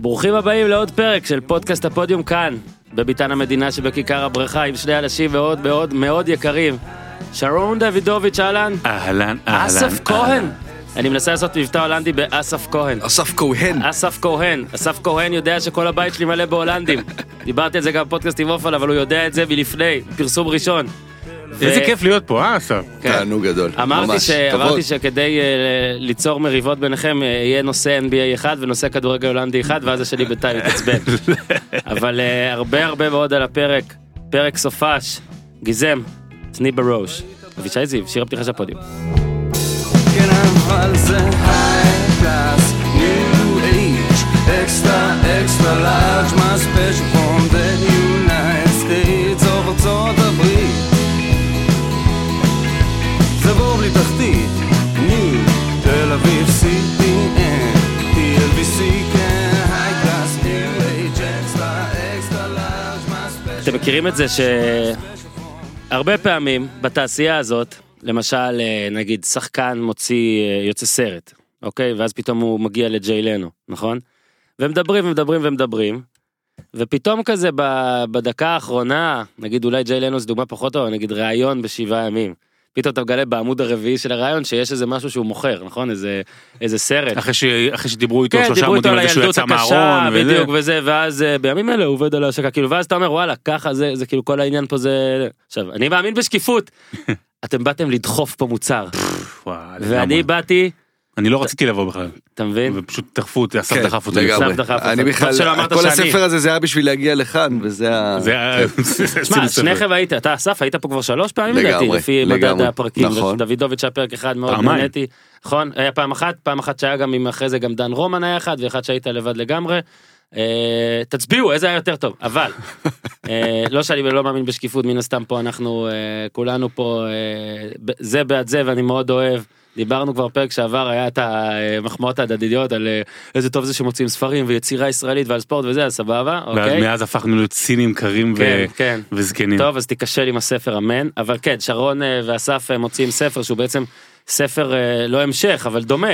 ברוכים הבאים לעוד פרק של פודקאסט הפודיום כאן, בביתן המדינה שבכיכר הברכה, עם שני אנשים ועוד מאוד מאוד יקרים. שרון דוידוביץ', אהלן. אהלן, אהלן. אסף כהן. אני מנסה לעשות מבטא הולנדי באסף כהן. אסף כהן. אסף כהן. אסף כהן יודע שכל הבית שלי מלא בהולנדים. דיברתי על זה גם בפודקאסט עם אופן, אבל הוא יודע את זה מלפני, פרסום ראשון. איזה כיף להיות פה, אסף. תענוג גדול. אמרתי שכדי ליצור מריבות ביניכם, יהיה נושא NBA אחד ונושא כדורגל הולנדי אחד, ואז השני בינתיים יתעצבן. אבל הרבה מאוד על הפרק, פרק סופש, גיזם, תני בראש. אבישי זיו, שיר הפתיחה של הפודיום. אתם מכירים את זה שהרבה פעמים בתעשייה הזאת, למשל נגיד שחקן מוציא יוצא סרט, אוקיי? ואז פתאום הוא מגיע לג'יי לנו, נכון? ומדברים, ופתאום כזה בדקה האחרונה, נגיד אולי ג'יי לנו זה דוגמה פחות או, נגיד רעיון בשבעה ימים, פתאום אתה מגלה בעמוד הרביעי של הרעיון שיש איזה משהו שהוא מוכר, נכון? איזה סרט. אחרי שדיברו איתו שלושה עמודים על זה שהוא יצא מהארון. בדיוק וזה, ואז בימים אלה עובד על השקה, כאילו, ואז אתה אומר וואלה, ככה זה כאילו כל העניין פה זה... עכשיו, אני מאמין בשקיפות. אתם באתם לדחוף פה מוצר. ואני באתי... אני לא רציתי לבוא בכלל. אתה מבין? ופשוט תחפו אותי, אסף דחף אותי. אני בכלל, כל הספר הזה זה היה בשביל להגיע לכאן, וזה ה... שמע, שניכם היית, אתה אסף, היית פה כבר 3 פעמים, לדעתי, לפי מדד הפרקים. דוידוביץ' היה פרק אחד מאוד נהניתי. נכון, היה פעם אחת שהיה גם, אחרי זה גם דן רומן היה אחד, ואחד שהיית לבד לגמרי. תצביעו, איזה היה יותר טוב, אבל לא שאני לא מאמין בשקיפות, מן הסתם פה אנחנו, כולנו פה, זה בעד זה, ואני מאוד אוהב. דיברנו כבר פרק שעבר, היה את המחמאות הדדיות על איזה טוב זה שמוצאים ספרים ויצירה ישראלית ועל ספורט וזה, אז סבבה, אוקיי. מאז הפכנו להיות צינים קרים וזקנים. טוב, אז תיקשל עם הספר, אמן. אבל כן, שרון ואסף מוצאים ספר שהוא בעצם ספר לא המשך, אבל דומה.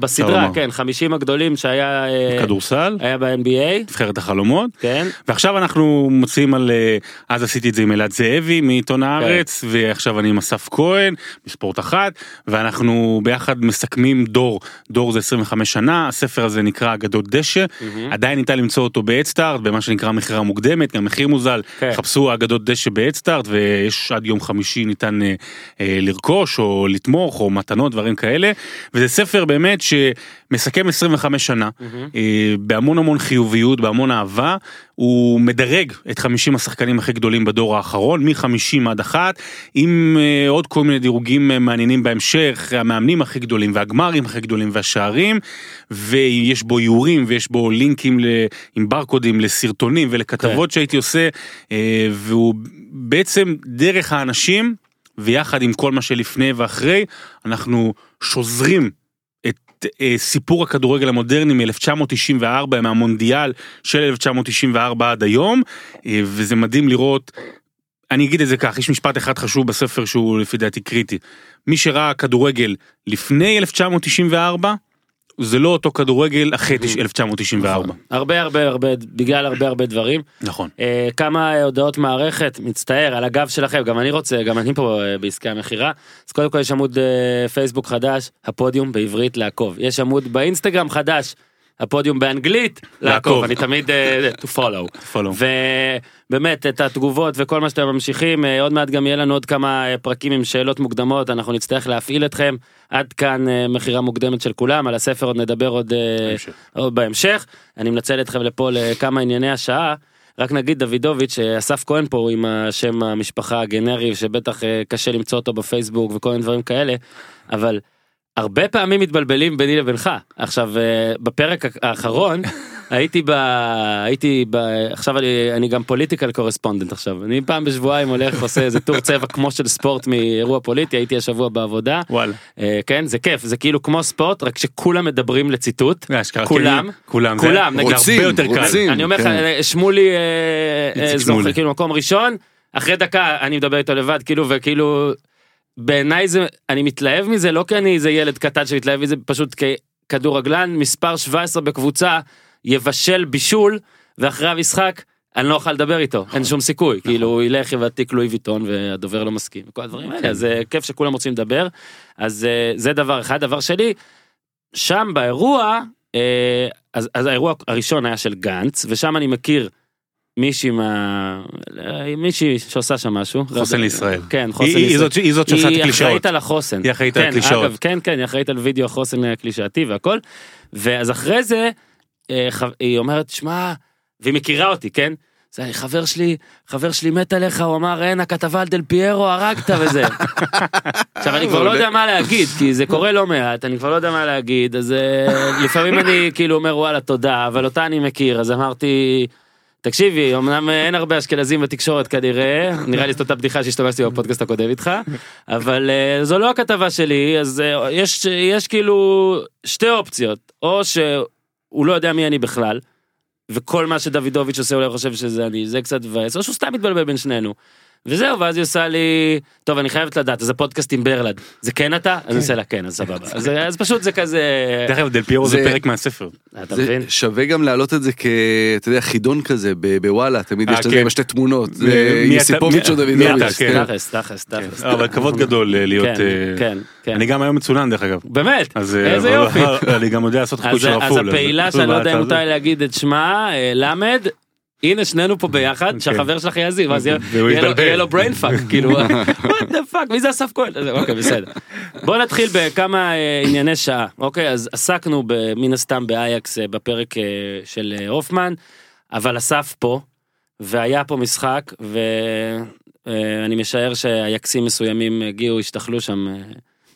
בסדרה, כן, 50 הגדולים שהיה... כדורסל. היה ב-NBA. תבחרת החלומות. כן. ועכשיו אנחנו מוצאים על... אז עשיתי את זה עם אלעד זאבי, מעיתון הארץ, ועכשיו אני עם אסף כהן, בספורט אחת, ואנחנו ביחד מסכמים דור. דור זה 25 שנה, הספר הזה נקרא אגדות דשא, עדיין ניתן למצוא אותו באדסטארט, במה שנקרא מחירה מוקדמת, גם מחיר מוזל, חפשו אגדות דשא באדסטארט, ויש עד יום חמישי ניתן לרכוש או לתמוך או מתנות, דברים כאלה, וזה ספר באמת שמסכם 25 שנה, בהמון המון חיוביות, בהמון אהבה, הוא מדרג את 50 השחקנים הכי גדולים בדור האחרון, מ-50 עד 1, עם עוד כל מיני דירוגים מעניינים בהמשך, המאמנים הכי גדולים, והגמרים הכי גדולים, והשערים, ויש בו יורים, ויש בו לינקים עם ברקודים, לסרטונים ולכתבות שהייתי עושה, והוא בעצם דרך האנשים, ויחד עם כל מה שלפני ואחרי, אנחנו שוזרים את סיפור הכדורגל המודרני מ-1994, מהמונדיאל של 1994 עד היום, וזה מדהים לראות, אני אגיד את זה כך, יש משפט אחד חשוב בספר שהוא לפי דעתי קריטי, מי שראה כדורגל לפני 1994, זה לא אותו כדורגל אחרי 1994. הרבה, בגלל הרבה דברים. נכון. כמה הודעות מערכת, מצטער, על הגב שלכם, גם אני רוצה, גם אני פה בעסקי המחירה, אז קודם כל יש עמוד פייסבוק חדש, הפודיום בעברית לעקוב. יש עמוד באינסטגרם חדש, הפודיום באנגלית לעקוב. אני תמיד to follow. ובאמת, את התגובות וכל מה שאתם ממשיכים, עוד מעט גם יהיה לנו עוד כמה פרקים עם שאלות מוקדמות, אנחנו נצטרך להפעיל אתכם. עד כאן מחירה מוקדמת של כולם, על הספר עוד נדבר עוד בהמשך, אני מנצל אתכם לפה לכמה ענייני השעה, רק נגיד דוידוביץ' שאסף כהן פה עם השם המשפחה הגנרי, שבטח קשה למצוא אותו בפייסבוק וכל מיני דברים כאלה, אבל הרבה פעמים מתבלבלים ביני לבינך, עכשיו בפרק האחרון, עכשיו אני גם פוליטיקל קורספונדנט עכשיו, אני פעם בשבועיים הולך עושה איזה טור צבע כמו של ספורט מאירוע פוליטי, הייתי השבוע בעבודה, כן, זה כיף, זה כאילו כמו ספורט, רק שכולם מדברים לציטוט, כולם, נגיד הרבה יותר קל, אני אומר לך, שמולי זוכר, כאילו מקום ראשון, אחרי דקה אני מדבר איתו לבד, כאילו וכאילו, בעיניי זה, אני מתלהב מזה, לא כי אני איזה ילד קטן שמתלהב מזה, פשוט ככדורגלן, מספר 17 בקבוצה, יבשל בישול, ואחרי המשחק, אני לא אוכל לדבר איתו, אין שום סיכוי, כאילו הוא ילך יבתיק לואי ויטון, והדובר לא מסכים, וכל הדברים האלה, זה כיף שכולם רוצים לדבר, אז זה דבר אחד. דבר שני, שם באירוע, אז האירוע הראשון היה של גנץ, ושם אני מכיר מישהי שעושה שם משהו. חוסן לישראל. כן, חוסן לישראל. היא אחראית על החוסן. היא אחראית על הקלישאות. כן, היא אחראית על וידאו החוסן הקלישאתי והכל, ואז אחרי זה, היא אומרת, שמע, והיא מכירה אותי, כן? זה היה, חבר שלי מת עליך, הוא אמר, אין, הכתבה על דל פיירו, הרגת וזה. עכשיו, אני כבר לא יודע מה להגיד, כי זה קורה לא מעט, אני כבר לא יודע מה להגיד, אז לפעמים אני כאילו אומר, וואלה, תודה, אבל אותה אני מכיר, אז אמרתי, תקשיבי, אמנם אין הרבה אשכנזים בתקשורת כנראה, נראה לי זאת אותה בדיחה שהשתמשתי בפודקאסט הקודם איתך, אבל זו לא הכתבה שלי, אז יש כאילו שתי אופציות, או שהוא לא יודע מי אני בכלל, וכל מה שדוידוביץ' עושה אולי חושב שזה אני, זה קצת מבאס, או שהוא סתם מתבלבל בין שנינו. וזהו, ואז היא עושה לי, טוב, אני חייבת לדעת, אז הפודקאסט עם ברלד, זה כן אתה? אז אני עושה לה, כן, אז סבבה. אז פשוט זה כזה... דרך אגב, דל פיירו זה פרק מהספר. אתה מבין? שווה גם להעלות את זה כ... אתה יודע, חידון כזה, בוואלה, תמיד יש לזה עם שתי תמונות. יוסיפוביץ' או דוידוביץ'. תכף. אבל כבוד גדול להיות... כן. אני גם היום מצולן, דרך אגב. באמת? איזה יופי. אני גם יודע לעשות חיקוי של רפול. אז הפעילה שאני לא יודע אם מותר להגיד את שמה, למד, הנה שנינו פה ביחד, שהחבר שלך יעזיב, ואז יהיה לו brain fuck, כאילו, what the fuck, מי זה אסף כהן? אוקיי, בסדר. בואו נתחיל בכמה ענייני שעה, אוקיי, אז עסקנו מן הסתם באייקס בפרק של הופמן, אבל אסף פה, והיה פה משחק, ואני משער שהייקסים מסוימים הגיעו, השתחלו שם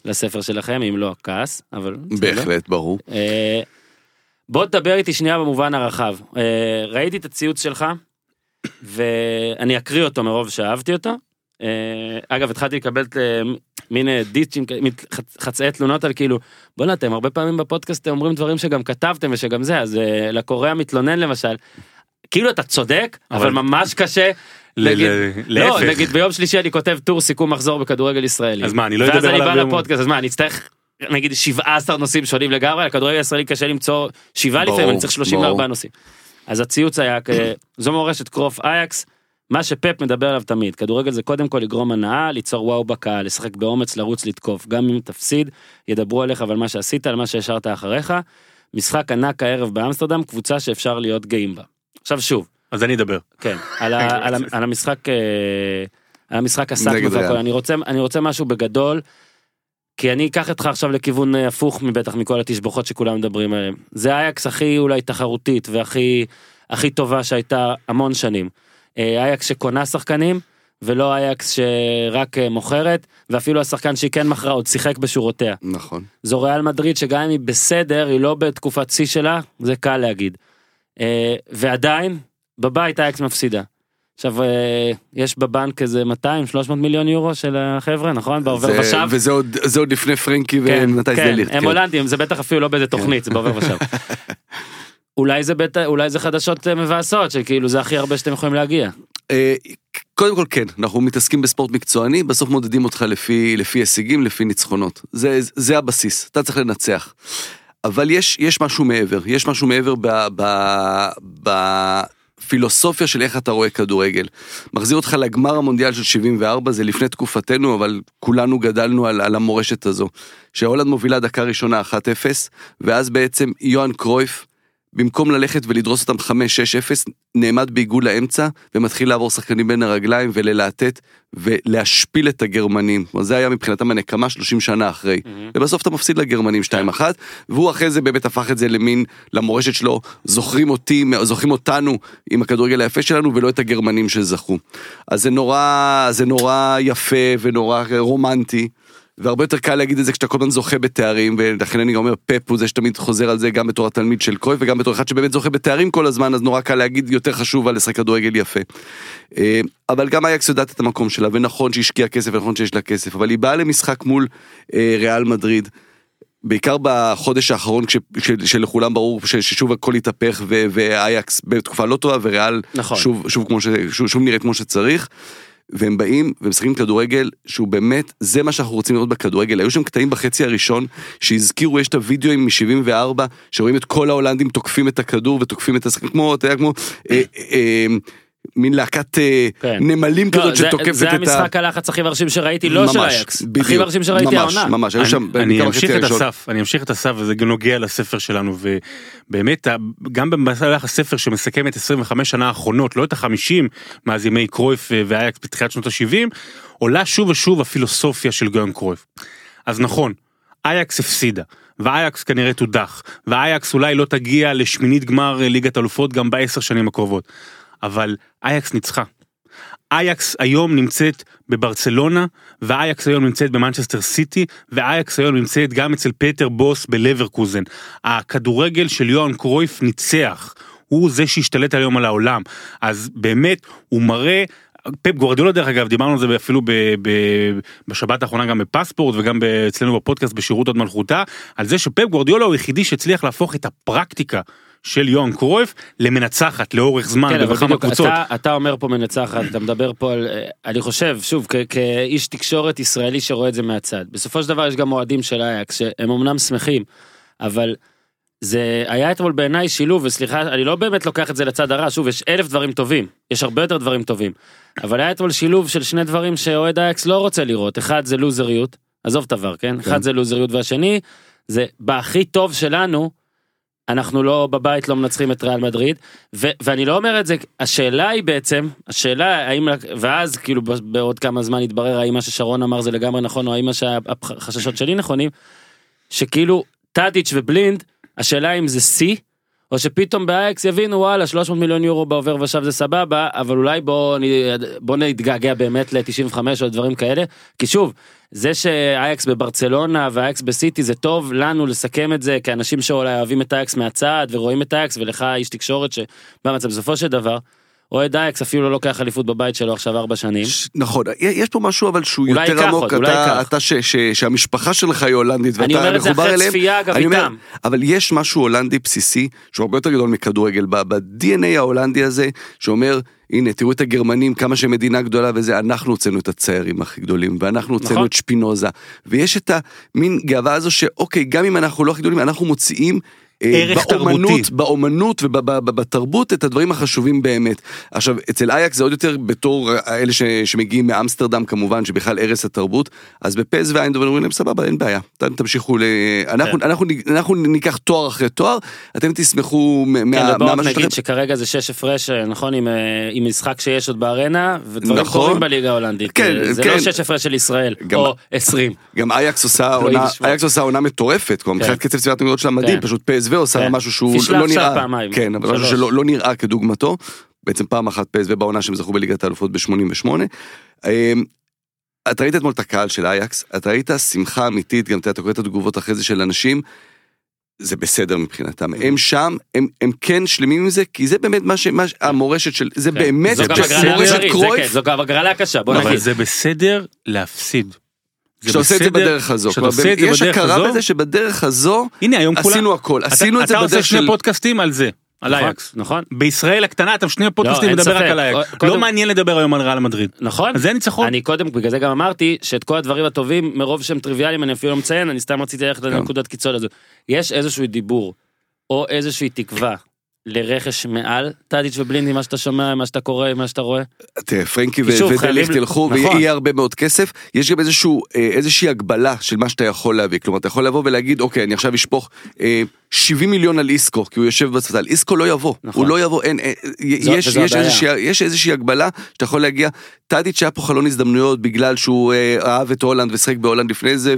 לספר שלכם, אם לא הכעס, אבל... בהחלט, ברור. בוא תדבר איתי שנייה במובן הרחב. ראיתי את הציוץ שלך, ואני אקריא אותו מרוב שאהבתי אותו. אגב, התחלתי לקבל מין דיצ'ים, חצאי תלונות על כאילו, בוא'נה, אתם הרבה פעמים בפודקאסט אומרים דברים שגם כתבתם ושגם זה, אז לקורא המתלונן למשל, כאילו אתה צודק, אבל ממש קשה... לא, נגיד ביום שלישי אני כותב טור סיכום מחזור בכדורגל ישראלי. אז מה, אני לא יודע... ואז אני בא לפודקאסט, אז מה, אני אצטרך... נגיד 17 נושאים שונים לגמרי, על כדורגל ישראלי קשה למצוא 7 לפעמים, אני צריך 34 נושאים. אז הציוץ היה, זו מורשת קרוף אייקס, מה שפפ מדבר עליו תמיד, כדורגל זה קודם כל לגרום הנאה, ליצור וואו בקהל, לשחק באומץ, לרוץ, לתקוף, גם אם תפסיד, ידברו עליך על מה שעשית, על מה שהשארת אחריך, משחק ענק הערב באמסטרדם, קבוצה שאפשר להיות גאים בה. עכשיו שוב. אז אני אדבר. כן, על המשחק עסקנו והכל, אני רוצה משהו בגדול, כי אני אקח אתך עכשיו לכיוון הפוך מבטח מכל התשבוכות שכולם מדברים עליהם. זה אייקס הכי אולי תחרותית והכי טובה שהייתה המון שנים. אייקס שקונה שחקנים, ולא אייקס שרק מוכרת, ואפילו השחקן שהיא כן מכרה עוד שיחק בשורותיה. נכון. זו ריאל מדריד שגם אם היא בסדר, היא לא בתקופת C שלה, זה קל להגיד. ועדיין, בבית אייקס מפסידה. עכשיו, יש בבנק איזה 200-300 מיליון יורו של החבר'ה, נכון? בעובר ושב. וזה עוד לפני פרנקי ומתי זה ליט. הם הולנדים, זה בטח אפילו לא באיזה תוכנית, זה בעובר ושב. אולי זה חדשות מבאסות, שכאילו זה הכי הרבה שאתם יכולים להגיע. קודם כל כן, אנחנו מתעסקים בספורט מקצועני, בסוף מודדים אותך לפי הישגים, לפי ניצחונות. זה הבסיס, אתה צריך לנצח. אבל יש משהו מעבר, יש משהו מעבר פילוסופיה של איך אתה רואה כדורגל. מחזיר אותך לגמר המונדיאל של 74, זה לפני תקופתנו, אבל כולנו גדלנו על המורשת הזו. שההולנד מובילה דקה ראשונה 1-0, ואז בעצם יוהאן קרויף, במקום ללכת ולדרוס אותם 5-6-0, נעמד בעיגול האמצע, ומתחיל לעבור שחקנים בין הרגליים, וללהטט, ולהשפיל את הגרמנים. זה היה מבחינתם הנקמה 30 שנה אחרי. ובסוף אתה מפסיד לגרמנים 2-1, והוא אחרי זה באמת הפך את זה למין, למורשת שלו, זוכרים אותנו עם הכדורגל היפה שלנו, ולא את הגרמנים שזכו. אז זה נורא יפה, ונורא רומנטי, והרבה יותר קל להגיד את זה כשאתה כל הזמן זוכה בתארים, ולכן אני אומר פפ הוא זה שתמיד חוזר על זה גם בתור התלמיד של קרויף, וגם בתור אחד שבאמת זוכה בתארים כל הזמן, אז נורא קל להגיד יותר חשוב על לשחק כדורגל יפה. אבל גם אייקס יודעת את המקום שלה, ונכון שהשקיע כסף, ונכון שיש לה כסף, אבל היא באה למשחק מול ריאל מדריד, בעיקר בחודש האחרון, שלכולם ברור ששוב הכל התהפך, ואייקס בתקופה לא טובה, וריאל שוב נראית כמו שצריך. והם באים ומשחקים כדורגל, שהוא באמת, זה מה שאנחנו רוצים לראות בכדורגל. היו שם קטעים בחצי הראשון, שהזכירו, יש את הוידאוים מ-74, שרואים את כל ההולנדים תוקפים את הכדור, ותוקפים את השחקים, כמו, אתה יודע, כמו, מין להקת נמלים כזאת שתוקפת את ה... זה המשחק הלחץ הכי מרשים שראיתי, לא של אייקס. הכי מרשים שראיתי העונה. ממש, היו שם... אני אמשיך את הסף, וזה נוגע לספר שלנו, ובאמת, גם במהלך הספר שמסכם את 25 שנה האחרונות, לא את ה-50, מאז ימי קרויף ואייקס בתחילת שנות ה-70, עולה שוב ושוב הפילוסופיה של יוהאן קרויף. אז נכון, אייקס הפסידה. ואייקס כנראה תודח. ואייקס אולי לא תגיע לשמינית גמר ליגת אלופות גם ב-10 שנים הקרובות. אבל אייקס ניצחה. אייקס היום נמצאת בברצלונה, ואייקס היום נמצאת במנצ'סטר סיטי, ואייקס היום נמצאת גם אצל פטר בוס בלברקוזן. הכדורגל של יוהאן קרויף ניצח. הוא זה שהשתלט היום על העולם. אז באמת הוא מראה, פפ גוארדיולה דרך אגב, דיברנו על זה אפילו בשבת האחרונה גם בפספורט, וגם אצלנו בפודקאסט בשירות עוד מלכותה, על זה שפפ גוארדיולה הוא היחידי שהצליח להפוך את הפרקטיקה של יוהאן קרויף למנצחת לאורך זמן בכמה קבוצות. אתה אומר פה מנצחת, אתה מדבר פה על, אני חושב, שוב, כאיש תקשורת ישראלי שרואה את זה מהצד. בסופו של דבר יש גם מועדים של אייקס, שהם אמנם שמחים, אבל זה היה אתמול בעיניי שילוב, וסליחה, אני לא באמת לוקח את זה לצד הרע, שוב, יש 1000 דברים טובים, יש הרבה יותר דברים טובים, אבל היה אתמול שילוב של שני דברים שאוהד אייקס לא רוצה לראות, אחד זה לוזריות, עזוב דבר, כן? אחד זה לוזריות, והשני, זה בהכי טוב שלנו, אנחנו לא, בבית לא מנצחים את ריאל מדריד, ואני לא אומר את זה, השאלה היא בעצם, השאלה האם, ואז כאילו בעוד כמה זמן התברר, האם מה ששרון אמר זה לגמרי נכון, או האם מה שהחששות שלי נכונים, שכאילו טאדיץ' ובלינד, השאלה אם זה סי, או שפתאום באייקס יבינו, וואלה, 300 מיליון יורו בעובר ושב זה סבבה, אבל אולי בוא נתגעגע באמת ל-95 או דברים כאלה, כי שוב, זה שהאייקס בברצלונה והאייקס בסיטי זה טוב לנו לסכם את זה, כאנשים שאולי אוהבים את האייקס מהצד ורואים את האייקס, ולך איש תקשורת שבמצב בסופו של דבר, אוהד אייקס אפילו לא לוקח אליפות בבית שלו עכשיו 4 שנים. נכון, יש פה משהו אבל שהוא יותר עמוק, אתה שהמשפחה שלך היא הולנדית, אני אומר את זה אחרי צפייה אגב איתם. אבל יש משהו הולנדי בסיסי, שהוא הרבה יותר גדול מכדורגל, ב-DNA ההולנדי הזה, שאומר, הנה, תראו את הגרמנים, כמה שמדינה גדולה וזה, אנחנו הוצאנו את הציירים הכי גדולים, ואנחנו הוצאנו את שפינוזה, ויש את המין גאווה הזו שאוקיי, גם אם אנחנו לא הכי גדולים, אנחנו מוציאים באומנות ובתרבות את הדברים החשובים באמת. עכשיו, אצל אייקס זה עוד יותר בתור אלה שמגיעים מאמסטרדם כמובן, שבכלל ערס התרבות, אז בפז ואיינדובר אומרים להם, סבבה, אין בעיה, תמשיכו, אנחנו ניקח תואר אחרי תואר, אתם תשמחו. כן, בואו נגיד שכרגע זה 6 הפרש, נכון, עם משחק שיש עוד בארנה, ודברים קורים בליגה ההולנדית, זה לא 6 הפרש של ישראל, או 20. גם אייקס עושה עונה מטורפת, כמו מבחינת קצב צבירת המגדות שלה מדהים, פשוט פז ועושה משהו שהוא לא נראה, כן, אבל משהו שלא נראה כדוגמתו, בעצם פעם אחת פז ובעונה שהם זכו בליגת האלופות ב-88, את ראית אתמול את הקהל של אייקס, את ראית שמחה אמיתית, גם אתה קורא את התגובות אחרי זה של אנשים, זה בסדר מבחינתם, הם שם, הם כן שלמים עם זה, כי זה באמת מה המורשת של, זה באמת מורשת קרויף. זו גם הגרלה קשה, בוא נגיד. אבל זה בסדר להפסיד. כשאתה עושה את זה בדרך הזו, יש הכרה בזה שבדרך הזו עשינו הכל, עשינו את זה בדרך של... אתה עושה שני פודקאסטים על זה, על אייקס, נכון? בישראל הקטנה אתם שני פודקאסטים מדבר רק על אייקס, לא מעניין לדבר היום על ריאל מדריד, נכון? אז זה ניצחון. אני קודם, בגלל זה גם אמרתי, שאת כל הדברים הטובים מרוב שהם טריוויאליים אני אפילו לא מציין, אני סתם רציתי ללכת לנקודת קיצון הזו. יש איזשהו דיבור, או איזושהי תקווה, לרכש מעל טאדיץ' ובלינדי, מה שאתה שומע, מה שאתה קורא, מה שאתה רואה. פרנקי ודליך תלכו, ויהיה הרבה מאוד כסף. יש גם איזושהי הגבלה של מה שאתה יכול להביא. כלומר, אתה יכול לבוא ולהגיד, אוקיי, אני עכשיו אשפוך 70 מיליון על איסקו, כי הוא יושב בספסל. איסקו לא יבוא, הוא לא יבוא, יש איזושהי הגבלה שאתה יכול להגיע. טאדיץ' היה פה חלון הזדמנויות, בגלל שהוא אהב את הולנד ושחק בהולנד לפני זה,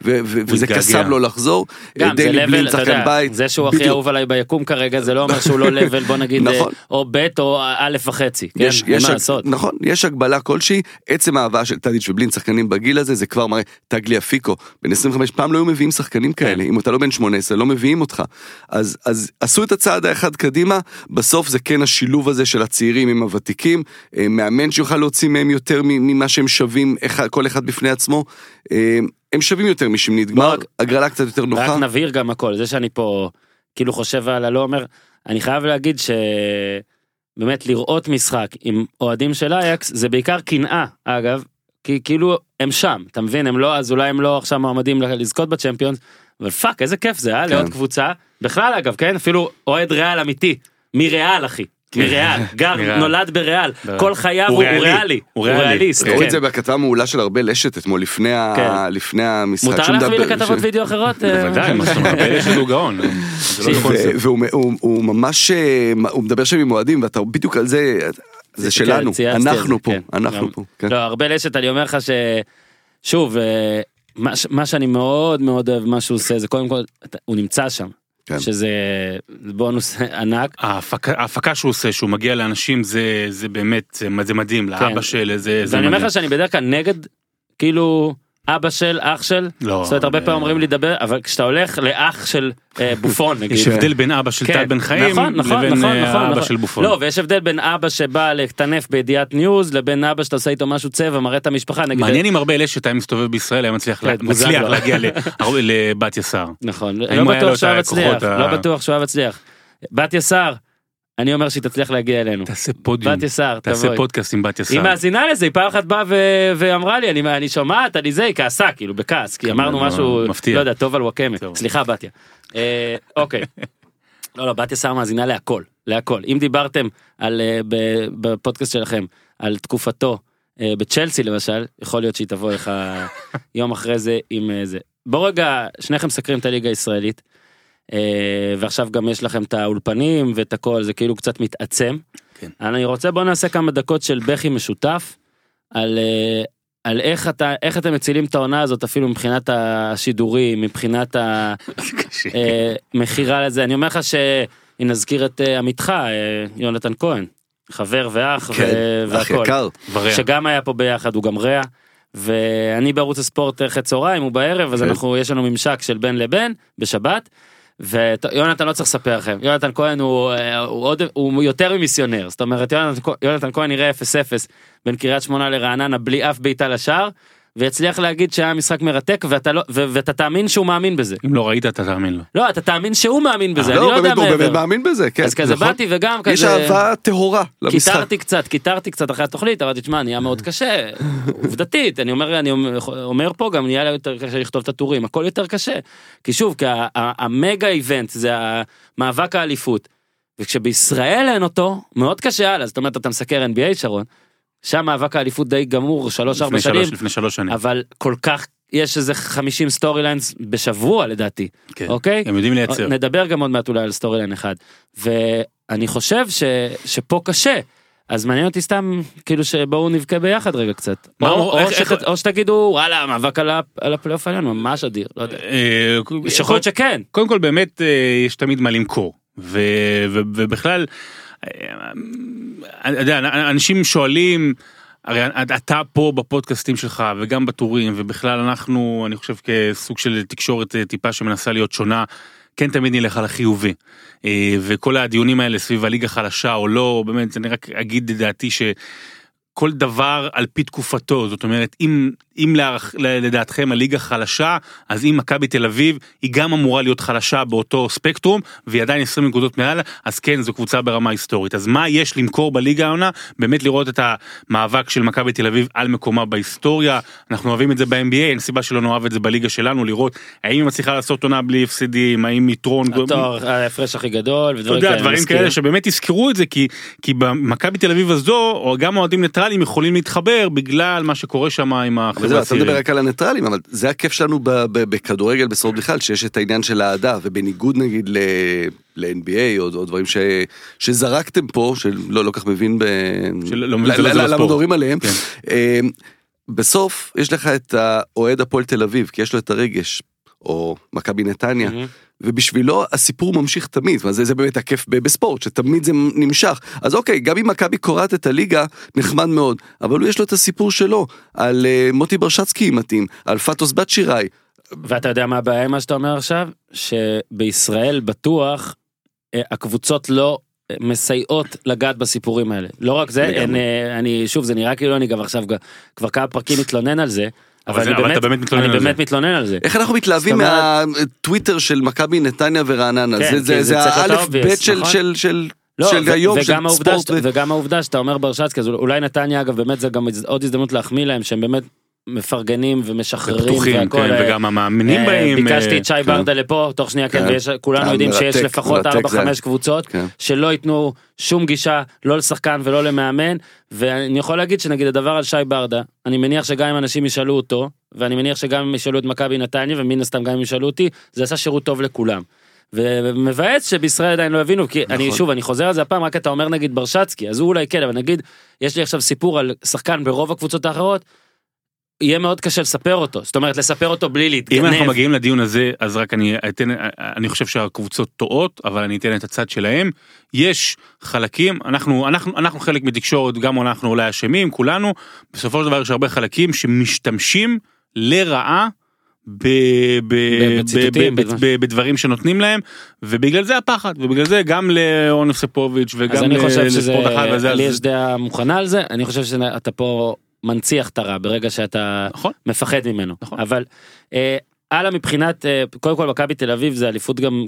וזה קסם לו לחזור. גם זה לבל, אתה יודע, זה שהוא הכי אהוב עליי ביקום כרגע, זה לא אומר שהוא לא לבל, בוא נגיד, או ב' או א' וחצי. נכון, יש הגבלה כלשהי, עצם ההבאה של טאדיץ' ובלינד שחקנים בגיל הזה, זה כבר מראה, תגליאפיקו, בן 25 פעם לא היו מביאים שחקנים כאלה, אם אתה לא בן 18, לא מביאים אותך. אז עשו את הצעד האחד קדימה, בסוף זה כן השילוב הזה של הצעירים עם הוותיקים, מאמן שיוכל להוציא מהם יותר ממה שהם שווים, כל אחד בפני עצמו, הם שווים יותר משמנית גמר, הגרלה קצת יותר נוחה. רק נבהיר גם הכל, זה שאני פה כאילו חושב על הלא אומר, אני חייב להגיד באמת לראות משחק עם אוהדים של אייקס, זה בעיקר קנאה, אגב, כי כאילו הם שם, אתה מבין, הם לא, אז אולי הם לא עכשיו מועמדים לזכות בצ'מפיונס, אבל פאק, איזה כיף זה, לעוד קבוצה, בכלל אגב, כן, אפילו אוהד ריאל אמיתי, מריאל אחי, מריאל, גר, נולד בריאל, כל חייו הוא ריאלי, הוא ריאליסט. ראו את זה בכתבה מעולה של הרבה לשת אתמול, לפני המשחק. מותר להחביא לכתבות וידאו אחרות? בוודאי, הרבה לשת הוא גאון. והוא ממש, הוא מדבר שם עם אוהדים, ואתה בדיוק על זה, זה שלנו, אנחנו פה, אנחנו פה. לא, הרבה לשת, אני אומר לך ששוב, מה שאני מאוד מאוד אוהב, מה שהוא עושה, זה קודם כל, הוא נמצא שם. שזה בונוס ענק. ההפקה שהוא עושה, שהוא מגיע לאנשים, זה באמת, זה מדהים, לאבא של, זה מדהים. ואני אומר לך שאני בדרך כלל נגד, כאילו, אבא של, אח של, זאת אומרת, הרבה פעמים אומרים לי לדבר, אבל כשאתה הולך לאח של בופון, נגיד. יש הבדל בין אבא של טל בן חיים, לבין אבא של בופון. לא, ויש הבדל בין אבא שבא לתנף בידיעת ניוז, לבין אבא שאתה עושה איתו משהו צבע, מראה את המשפחה. מעניין אם הרבה אלה שאתה מסתובב בישראל, היה מצליח להגיע לבת יסר. נכון, לא בטוח שהוא היה מצליח, בת יסר, אני אומר שהיא תצליח להגיע אלינו. תעשה פודיום. בת יסר, תבואי. תעשה פודקאסט עם בת יסר. היא מאזינה לזה, היא פעם אחת באה ואמרה לי, אני שומעת, אני זה, היא כעסה, כאילו, בכעס, כי אמרנו משהו, לא יודע, טוב על ווקמה. סליחה, בתיה. אוקיי. לא, בת יסר מאזינה להכל, להכל. אם דיברתם בפודקאסט שלכם, על תקופתו בצ'לסי, למשל, יכול להיות שהיא תבוא לך יום אחרי זה עם זה. בוא רגע, שניכם סקרים את הליגה הישראלית. ועכשיו גם יש לכם את האולפנים ואת הכל, זה כאילו קצת מתעצם. כן. אני רוצה, בוא נעשה כמה דקות של בכי משותף, על איך אתם מצילים את העונה הזאת, אפילו מבחינת השידורים, מבחינת המחירה לזה. אני אומר לך שנזכיר את עמיתך, יונתן כהן, חבר ואח, כן, והכל. אח יקר. שגם היה פה ביחד, הוא גם רע. ואני בערוץ הספורט אחרי צהריים, הוא בערב, אז יש לנו ממשק של בן לבן, בשבת. ויונתן לא צריך לספר לכם, יונתן כהן הוא יותר ממיסיונר, זאת אומרת יונתן כהן יראה 0-0 בין קריית שמונה לרעננה בלי אף בעיטה לשער, ויצליח להגיד שהיה משחק מרתק, ואתה תאמין שהוא מאמין בזה. אם לא ראית, אתה תאמין לו. לא, אתה תאמין שהוא מאמין בזה, אני לא יודע מעבר. הוא באמת מאמין בזה, כן. אז כזה באתי וגם כזה... יש אהבה טהורה למשחק. קיטרתי קצת אחרי התוכנית, אבל תשמע, נהיה מאוד קשה, עובדתית, אני אומר פה גם, נהיה יותר קשה לכתוב את הטורים, הכל יותר קשה. כי שוב, כי המגה איבנט, זה המאבק האליפות, וכשבישראל אין אותו, מאוד קשה הלאה, זאת אומרת, אתה מסקר NBA, שרון, שם מאבק האליפות די גמור, 3-4 שנים, לפני 3 שנים, אבל כל כך, יש איזה 50 סטורי ליינס בשבוע לדעתי, אוקיי? הם יודעים לייצר. נדבר גם עוד מעט אולי על סטורי ליין אחד, ואני חושב שפה קשה, אז מעניין אותי סתם, כאילו שבואו נבקע ביחד רגע קצת, או שתגידו, וואלה, מאבק על הפלייאוף העליון, ממש אדיר, לא יודע. יכול להיות שכן. קודם כל באמת, יש תמיד מה למכור, ובכלל, אנשים שואלים, הרי אתה פה בפודקאסטים שלך וגם בטורים, ובכלל אנחנו, אני חושב כסוג של תקשורת טיפה שמנסה להיות שונה, כן תמיד נלך על החיובי, וכל הדיונים האלה סביב הליגה חלשה או לא, באמת אני רק אגיד לדעתי שכל דבר על פי תקופתו, זאת אומרת אם לדעתכם הליגה חלשה, אז אם מכבי בתל אביב היא גם אמורה להיות חלשה באותו ספקטרום, והיא עדיין 20 נקודות מעל, אז כן, זו קבוצה ברמה היסטורית. אז מה יש למכור בליגה העונה? באמת לראות את המאבק של מכבי בתל אביב על מקומה בהיסטוריה, אנחנו אוהבים את זה ב-NBA, אין סיבה שלא נאהב את זה בליגה שלנו, לראות האם היא מצליחה לעשות עונה בלי הפסדים, האם יתרון... התואר, ההפרש הכי גדול, ודברים כאלה שבאמת יזכרו את זה, כי במכבי בתל אביב הזו, גם אוהדים ניטרליים יכולים להתחבר בגלל מה שקורה שם עם אתה מדבר רק על הניטרלים, אבל זה הכיף שלנו בכדורגל, בספורט בכלל, שיש את העניין של העדה, ובניגוד נגיד ל-NBA, או דברים שזרקתם פה, שלא כך מבין למה מדברים עליהם, בסוף יש לך את האוהד הפועל תל אביב, כי יש לו את הרגש, או מכבי נתניה, ובשבילו הסיפור ממשיך תמיד, זה באמת הכיף בספורט, שתמיד זה נמשך, אז אוקיי, גם אם מכבי קוראת את הליגה, נחמד מאוד, אבל הוא יש לו את הסיפור שלו, על מוטי ברשצקי מתאים, על פטוס בת שיראי. ואתה יודע מה הבעיה מה שאתה אומר עכשיו? שבישראל בטוח, הקבוצות לא מסייעות לגעת בסיפורים האלה, לא רק זה, שוב זה נראה כאילו אני גם עכשיו, כבר כמה פרקים מתלונן על זה, אבל אני באמת מתלונן על זה. איך אנחנו מתלהבים מהטוויטר של מכבי נתניה ורעננה? זה האלף ב' של... של היום של ספורט. וגם העובדה שאתה אומר ברשצקי, אז אולי נתניה, אגב, באמת זה גם עוד הזדמנות להחמיא להם, שהם באמת מפרגנים ומשחררים והכל, וגם המאמינים בהם. ביקשתי את שי ברדה לפה, תוך שנייה, כולנו יודעים שיש לפחות 4-5 קבוצות, שלא ייתנו שום גישה, לא לשחקן ולא למאמן, ואני יכול להגיד שנגיד הדבר על שי ברדה, אני מניח שגם אם אנשים ישאלו אותו, ואני מניח שגם אם ישאלו את מכבי נתניה, ומן הסתם גם אם ישאלו אותי, זה עשה שירות טוב לכולם. ומבאס שבישראל עדיין לא הבינו, כי אני, שוב, אני חוזר על זה הפעם, רק אתה אומר נגיד ברשצקי, אז הוא אולי כן, אבל נגיד, יש לי עכשיו סיפור על שחקן ברוב הקבוצות האחרות, יהיה מאוד קשה לספר אותו, זאת אומרת, לספר אותו בלי להתגנב. אם אנחנו מגיעים לדיון הזה, אז רק אני חושב שהקבוצות טועות, אבל אני אתן את הצד שלהם, יש חלקים, אנחנו חלק מתקשורת, גם אנחנו אולי אשמים, כולנו, בסופו של דבר יש הרבה חלקים שמשתמשים לרעה, בדברים שנותנים להם, ובגלל זה הפחד, ובגלל זה גם לאון יוספוביץ' וגם לספורט אחד. לי יש דעה מוכנה על זה, אני חושב שאתה פה מנציח את הרע, ברגע שאתה מפחד ממנו. אבל הלאה מבחינת, קודם כל מכבי תל אביב, זה אליפות גם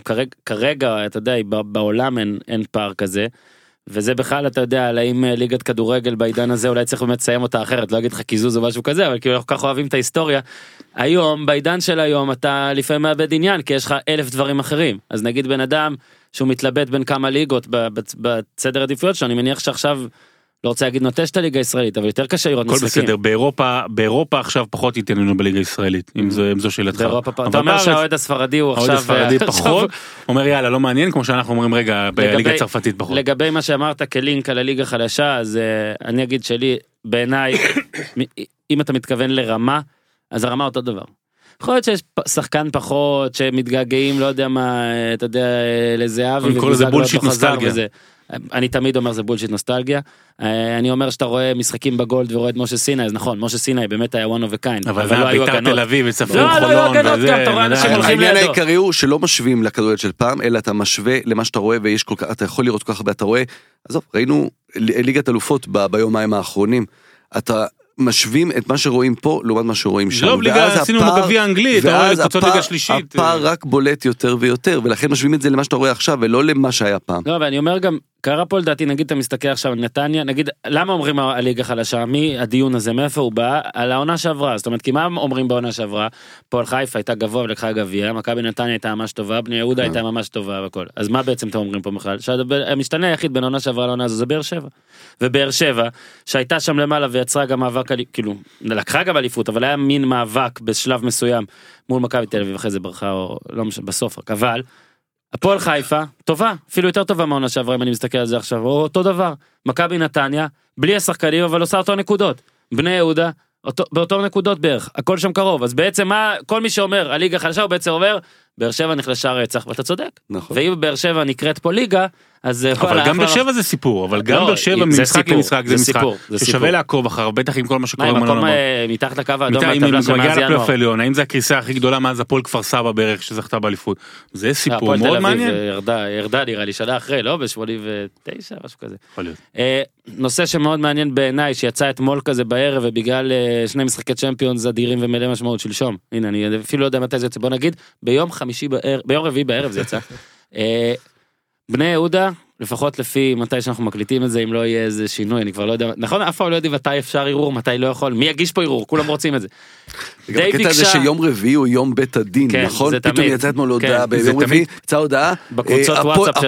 כרגע, אתה יודע, בעולם אין פער כזה, וזה בכלל, אתה יודע, על האם ליגת כדורגל בעידן הזה, אולי צריך באמת לסיים אותה אחרת, לא אגיד לך קיזוז או משהו כזה, אבל כאילו אנחנו כך אוהבים את ההיסטוריה. היום, בעידן של היום, אתה לפעמים מאבד עניין, כי יש לך 1000 דברים אחרים. אז נגיד בן אדם שהוא מתלבט בין כמה ליגות בסדר עדיפויות שלו, אני מניח שעכשיו, לא רוצה להגיד נוטש את הליגה הישראלית, אבל יותר קשה לראות משחקים. הכל בסדר, באירופה עכשיו פחות ייתן לנו בליגה הישראלית, אם זו שאלתך. אתה אומר שהאוהד הספרדי הוא עכשיו... האוהד הספרדי פחות, אומר יאללה, לא מעניין, כמו שאנחנו אומרים רגע, בליגה הצרפתית פחות. לגבי מה שאמרת כלינק על הליגה חלשה, אז אני אגיד שלי, בעיניי, אם אתה מתכוון לרמה, אז הרמה אותו דבר. יכול להיות שיש שחקן פחות, שמתגעגעים, לא יודע מה, אתה יודע, לזהבי, אני תמיד אומר זה בולשיט נוסטלגיה, אני אומר שאתה רואה משחקים בגולד ורואה את משה סיני, אז נכון, משה סיני באמת היה one of a kind, אבל לא היו הגנות. לא היו הגנות, גם אתה רואה אנשים הולכים לידו. העניין העיקרי הוא שלא משווים לכדורגל של פעם, אלא אתה משווה למה שאתה רואה, ואתה יכול לראות כל כך הרבה, אתה רואה, עזוב, ראינו ליגת אלופות ביומיים האחרונים, אתה... משווים את מה שרואים פה לעומת מה שרואים שם. לא בליגה, עשינו מגביע אנגלית, ואז הפער רק בולט יותר ויותר, ולכן משווים את זה למה שאתה רואה עכשיו, ולא למה שהיה פעם. לא, ואני אומר גם, קרה פה לדעתי, נגיד אתה מסתכל עכשיו, נתניה, נגיד, למה אומרים הליגה חלשה? מי הדיון הזה, מאיפה הוא בא? על העונה שעברה, זאת אומרת, כי מה אומרים בעונה שעברה? פועל חיפה הייתה גבוה ולקחה הגביע, מכבי נתניה הייתה ממש טובה, בני יהודה הייתה ממש טובה וכל. אז מה בעצם אתם אומרים פה בכלל? שהמשתנה היחיד בין העונה שעברה לעונה הזו זה באר שבע. ובאר שבע, שהייתה שם למעלה ויצרה גם מאבק, כאילו, לקחה גם אליפות, אבל היה מין מאבק בשלב מסוים מול מכבי תל אביב, אחרי זה ברחה, או לא משנה, בסוף רק. אבל הפועל חיפה, טובה, אפילו יותר טובה מהעונה שעברה, אם אני מסתכל על זה עכשיו, או אותו דבר, מכבי נתניה, בלי השחקנים, אבל עושה אותו נקודות, בני יהודה, באותו נקודות בערך, הכל שם קרוב, אז בעצם מה, כל מי שאומר, הליגה חלשה, הוא בעצם אומר, באר שבע נחלשה רצח, ואתה צודק, ואם באר שבע נקראת פה ליגה, אבל גם באר שבע זה סיפור, אבל גם באר שבע ממשחק למשחק זה משחק, ששווה לעקוב אחר, בטח עם כל מה שקורה, מקום מתחת לקו האדום, האם זה הקריסה הכי גדולה מאז הפועל כפר סבא בערך שזכתה באליפות, זה סיפור מאוד מעניין. ירדה נראה לי שנה אחרי, לא? ב-89, משהו כזה. נושא שמאוד מעניין בעיניי, שיצא אתמול כזה בערב, ובגלל שני משחקי צ'מפיונס אדירים ומלא משמעות שלשום, הנה אני אפילו לא יודע מתי זה יוצא, בוא נגיד, ביום רביעי בערב זה יצא. בני יהודה, לפחות לפי מתי שאנחנו מקליטים את זה, אם לא יהיה איזה שינוי, אני כבר לא יודע, נכון? אף פעם לא יודעים מתי אפשר עירור, מתי לא יכול, מי יגיש פה עירור, כולם רוצים את זה. גם הקטע הזה שיום רביעי הוא יום בית הדין, נכון? פתאום יצא אתמול הודעה, ביום רביעי יצאה הודעה,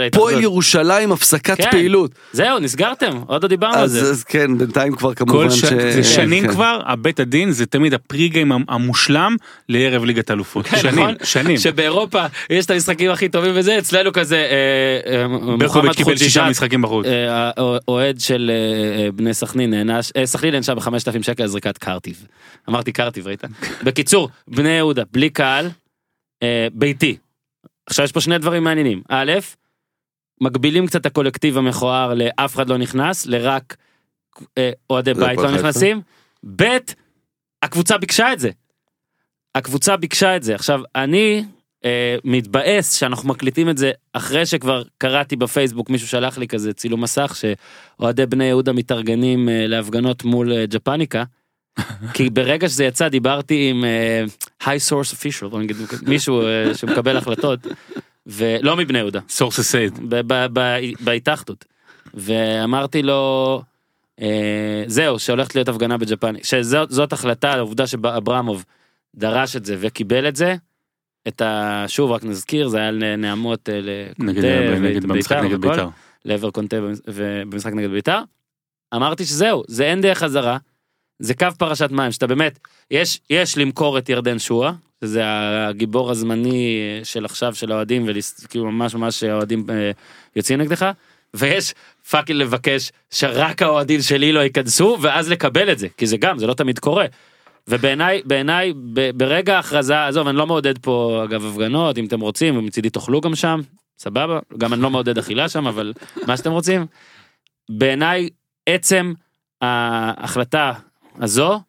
הפועל ירושלים, הפסקת פעילות. זהו, נסגרתם, עוד לא דיברנו על זה. אז כן, בינתיים כבר כמובן ש... זה שנים כבר, הבית הדין זה תמיד הפריגיים המושלם לערב ליגת אלופות. שנים. שבאירופה יש את המשחקים הכי טובים וזה, אצלנו כזה מוחמד חוג'יג'אן, אוהד של בני סכנין, סכנין נענשה ב5,000 שקל על זריקת קרטיב. אמרתי קרטיב, ראית? בקיצור, בני יהודה, בלי קהל, ביתי. עכשיו יש פה שני דברים מעניינים. א', מגבילים קצת הקולקטיב המכוער לאף אחד לא נכנס, לרק אוהדי בית לא נכנסים. ב', הקבוצה ביקשה את זה. עכשיו, אני מתבאס שאנחנו מקליטים את זה אחרי שכבר קראתי בפייסבוק, מישהו שלח לי כזה צילום מסך, שאוהדי בני יהודה מתארגנים להפגנות מול ג'פניקה, כי ברגע שזה יצא דיברתי עם high source official, מישהו שמקבל החלטות, ולא מבני יהודה. source said. בהתאחדות. ואמרתי לו, זהו, שהולכת להיות הפגנה בג'פן, שזאת החלטה, העובדה שאברמוב דרש את זה וקיבל את זה, שוב, רק נזכיר, זה היה לנעמות נגד ביתר, לעבר קונטה במשחק נגד ביתר, אמרתי שזהו, זה אין דרך חזרה, זה קו פרשת מים, שאתה באמת, יש למכור את ירדן שואה, שזה הגיבור הזמני של עכשיו של האוהדים, וכאילו ממש ממש האוהדים יוצאים נגדך, ויש פאקינג לבקש שרק האוהדים שלי לא ייכנסו, ואז לקבל את זה, כי זה גם, זה לא תמיד קורה. ובעיניי, ברגע ההכרזה, עזוב, אני לא מעודד פה, אגב, הפגנות, אם אתם רוצים, ומצידי תאכלו גם שם, סבבה, גם אני לא מעודד אכילה שם, אבל מה שאתם רוצים. בעיניי, עצם ההחלטה הזו,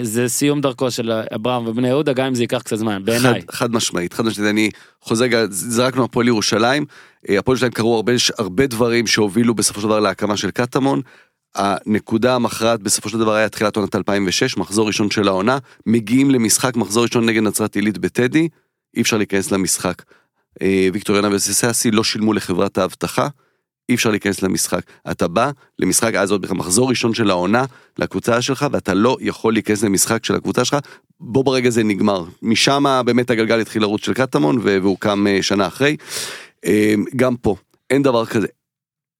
זה סיום דרכו של אברהם ובני יהודה, גם אם זה ייקח קצת זמן, בעיניי. חד משמעית, אני חוזר, זרקנו הפועל ירושלים, הפועל ירושלים קראו הרבה דברים שהובילו בסופו של דבר להקמה של קטמון, הנקודה המכרעת בסופו של דבר היה תחילת עונת 2006, מחזור ראשון של העונה, מגיעים למשחק, מחזור ראשון נגד נצרת עילית בטדי, אי אפשר להיכנס למשחק. ויקטוריאנה וסססי לא שילמו לחברת האבטחה, אי אפשר להיכנס למשחק. אתה בא למשחק, אז עוד מחזור ראשון של העונה לקבוצה שלך, ואתה לא יכול להיכנס למשחק של הקבוצה שלך, בו ברגע זה נגמר. משם באמת הגלגל התחיל לרוץ של קטמון, והוא קם שנה אחרי. גם פה, אין דבר כזה.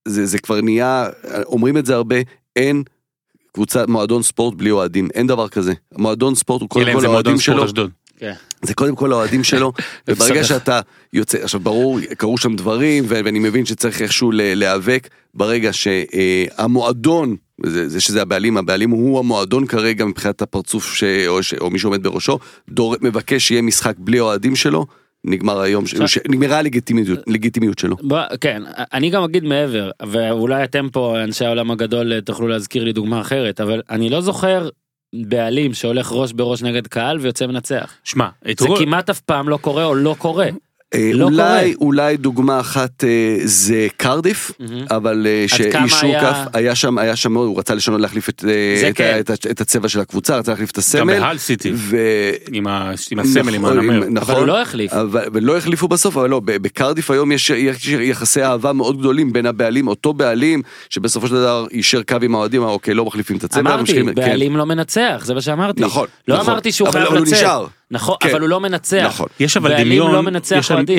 זה כבר נהיה, אומרים את זה הרבה, אין קבוצה, מועדון ספורט בלי אוהדים, אין דבר כזה. מועדון ספורט הוא קודם כל האוהדים שלו. זה קודם כל האוהדים שלו, וברגע שאתה יוצא, עכשיו ברור, קרו שם דברים, ואני מבין שצריך איכשהו להיאבק, ברגע שהמועדון, זה שזה הבעלים, הבעלים הוא המועדון כרגע מבחינת הפרצוף, או מי שעומד בראשו, מבקש שיהיה משחק בלי אוהדים שלו, נגמר היום, נגמרה הלגיטימיות שלו. כן, אני גם אגיד מעבר, ואולי אתם פה, אנשי העולם הגדול, תוכלו להזכיר לי דוגמה אחרת, אבל אני לא זוכר בעלים שהולך ראש בראש נגד קהל ויוצא מנצח. שמה, זה כמעט אף פעם לא קורה או לא קורה. אולי דוגמה אחת זה קרדיף, אבל שאישור כף, היה שם מאוד, הוא רצה לשנות להחליף את הצבע של הקבוצה, רצה להחליף את הסמל. גם בהל סיטי, עם הסמל, עם הנמר. אבל הוא לא החליף. ולא החליפו בסוף, אבל לא, בקרדיף היום יש יחסי אהבה מאוד גדולים בין הבעלים, אותו בעלים, שבסופו של דבר יישר קו עם האוהדים, אוקיי, לא מחליפים את הצבע. אמרתי, בעלים לא מנצח, זה מה שאמרתי. נכון. לא אמרתי שהוא חייב לצאת. נכון, אבל הוא לא מנצח. יש אבל דמיון,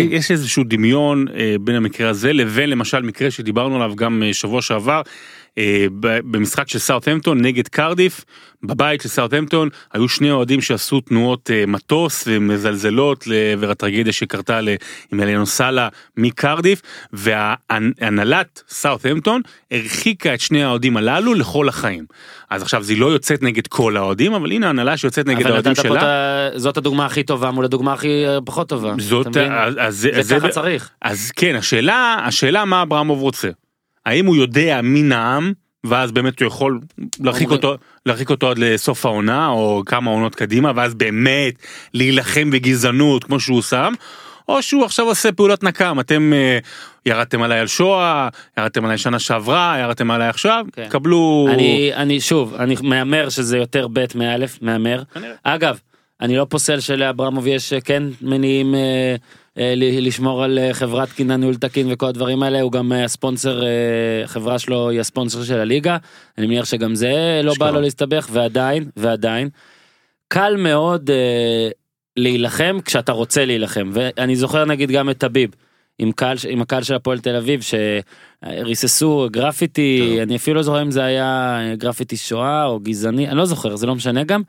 יש איזשהו דמיון בין המקרה הזה לבין למשל מקרה שדיברנו עליו גם שבוע שעבר, במשחק של סאות'המפטון נגד קרדיף, בבית של סאות'המפטון, היו שני אוהדים שעשו תנועות מטוס ומזלזלות לעבר הטרגדיה שקרתה עם אלינו סאלה מקרדיף, והנהלת סאות'המפטון הרחיקה את שני האוהדים הללו לכל החיים. אז עכשיו זה לא יוצאת נגד כל האוהדים, אבל הנה הנהלה שיוצאת נגד האוהדים שלה. זאת הדוגמה הכי טובה מול הדוגמה הכי פחות טובה. זה ככה צריך. אז כן, השאלה מה אברמוב רוצה. האם הוא יודע מין העם, ואז באמת הוא יכול להרחיק אותו עד לסוף העונה, או כמה עונות קדימה, ואז באמת להילחם בגזענות, כמו שהוא שם, או שהוא עכשיו עושה פעולת נקם, אתם ירדתם עליי על שואה, ירדתם עליי שנה שעברה, ירדתם עליי עכשיו, okay. קבלו... אני מאמר שזה יותר בית מאלף, מאמר. אגב, אני לא פוסל שלאברמוב יש כן מניעים... לשמור על חברת קינן ניהול תקין וכל הדברים האלה, הוא גם הספונסר, חברה שלו היא הספונסר של הליגה, אני מניח שגם זה לא בא לו להסתבך, ועדיין, קל מאוד להילחם כשאתה רוצה להילחם, ואני זוכר נגיד גם את טביב, עם הקהל של הפועל תל אביב, שריססו גרפיטי, אני אפילו לא זוכר אם זה היה גרפיטי שואה או גזעני, אני לא זוכר, זה לא משנה גם,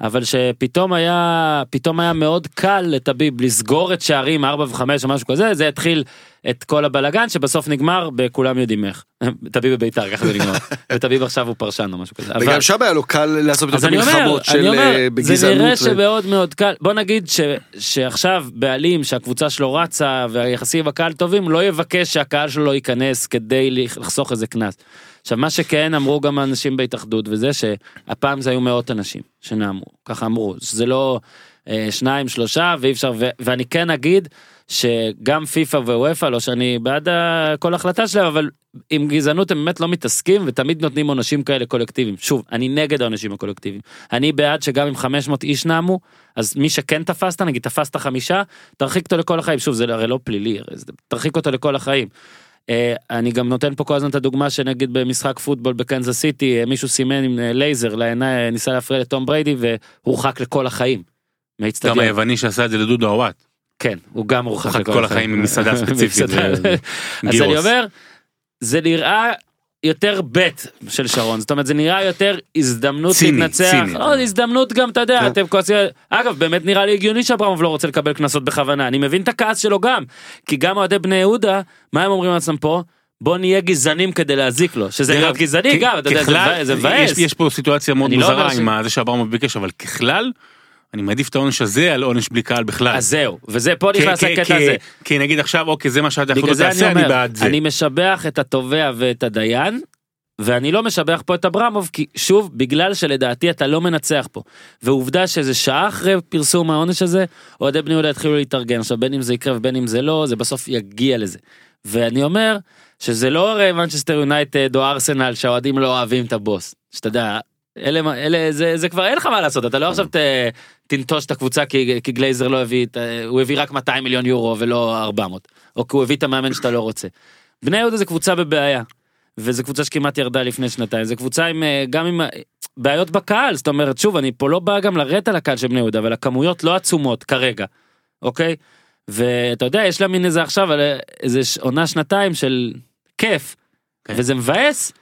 אבל שפתאום היה מאוד קל לטביב לסגור את שערים 4 ו-5 או משהו כזה, זה התחיל את כל הבלגן שבסוף נגמר בכולם יודעים איך. טביב בביתר, ככה זה נגמר. וטביב עכשיו הוא פרשן או משהו כזה. וגם שם היה לו קל לעשות את המלחמות של בגזענות. זה נראה שמאוד מאוד קל. בוא נגיד שעכשיו בעלים שהקבוצה שלו רצה והיחסים בקהל טובים, לא יבקש שהקהל שלו לא ייכנס כדי לחסוך איזה כנס. עכשיו, מה שכן אמרו גם האנשים בהתאחדות, וזה שהפעם זה היו מאות אנשים שנאמרו, ככה אמרו, שזה לא 2-3, ואי אפשר, ואני כן אגיד שגם פיפה וויפה, לא שאני בעד כל החלטה שלהם, אבל עם גזענות הם באמת לא מתעסקים, ותמיד נותנים אנשים כאלה קולקטיביים. שוב, אני נגד האנשים הקולקטיביים. אני בעד שגם אם 500 איש נאמו, אז מי שכן תפסת, נגיד תפסת 5, תרחיק אותו לכל החיים. שוב, זה הרי לא פלילי, תרחיק אותו לכל החיים. אני גם נותן פה כל הזמן את הדוגמה שנגיד במשחק פוטבול בקנזס סיטי, מישהו סימן עם לייזר לעיני, ניסה להפריע לטום בריידי, והורחק לכל החיים. גם היווני שעשה את זה לדודו הוואט. כן, הוא גם הורחק לכל החיים ממסעדה ספציפית. אז אני אומר, זה נראה יותר בית של שרון, זאת אומרת, זה נראה יותר הזדמנות להתנצח, עוד הזדמנות גם, אתה יודע, אתם כועסים, אגב, באמת נראה לי הגיוני שאברמוב לא רוצה לקבל כנסות בכוונה, אני מבין את הכעס שלו גם, כי גם אוהדי בני יהודה, מה הם אומרים לעצמם פה? בוא נהיה גזענים כדי להזיק לו, שזה נראה גזעני גם, אתה יודע, זה מבאס. יש פה סיטואציה מאוד מוזרה עם זה שאברמוב ביקש, אבל ככלל, אני מעדיף את העונש הזה על עונש בלי קהל בכלל. אז זהו, וזה פה נכנס הקטע הזה. כי נגיד עכשיו, אוקיי, זה מה שאתה יכול לעשות, אני בעד זה. אני משבח את התובע ואת הדיין, ואני לא משבח פה את אברמוב, כי שוב, בגלל שלדעתי אתה לא מנצח פה. ועובדה שזה שעה אחרי פרסום העונש הזה, אוהדי בני יהודה התחילו להתארגן. עכשיו, בין אם זה יקרה ובין אם זה לא, זה בסוף יגיע לזה. ואני אומר, שזה לא הרי מנצ'סטר יונייטד או ארסנל, שהאוהדים לא אוהבים את הבוס. שאתה יודע, זה כבר אין לך מה לעשות, אתה לא עכשיו תנטוש את הקבוצה כי גלייזר לא הביא, הוא הביא רק 200 מיליון יורו ולא 400, או כי הוא הביא את המאמן שאתה לא רוצה. בני יהודה זה קבוצה בבעיה, וזו קבוצה שכמעט ירדה לפני שנתיים, זו קבוצה גם עם בעיות בקהל, זאת אומרת, שוב, אני פה לא בא גם לרדת על הקהל של בני יהודה, אבל הכמויות לא עצומות כרגע, אוקיי? ואתה יודע, יש לה מין איזה עכשיו, איזה עונה שנתיים של כיף, וזה מבאס,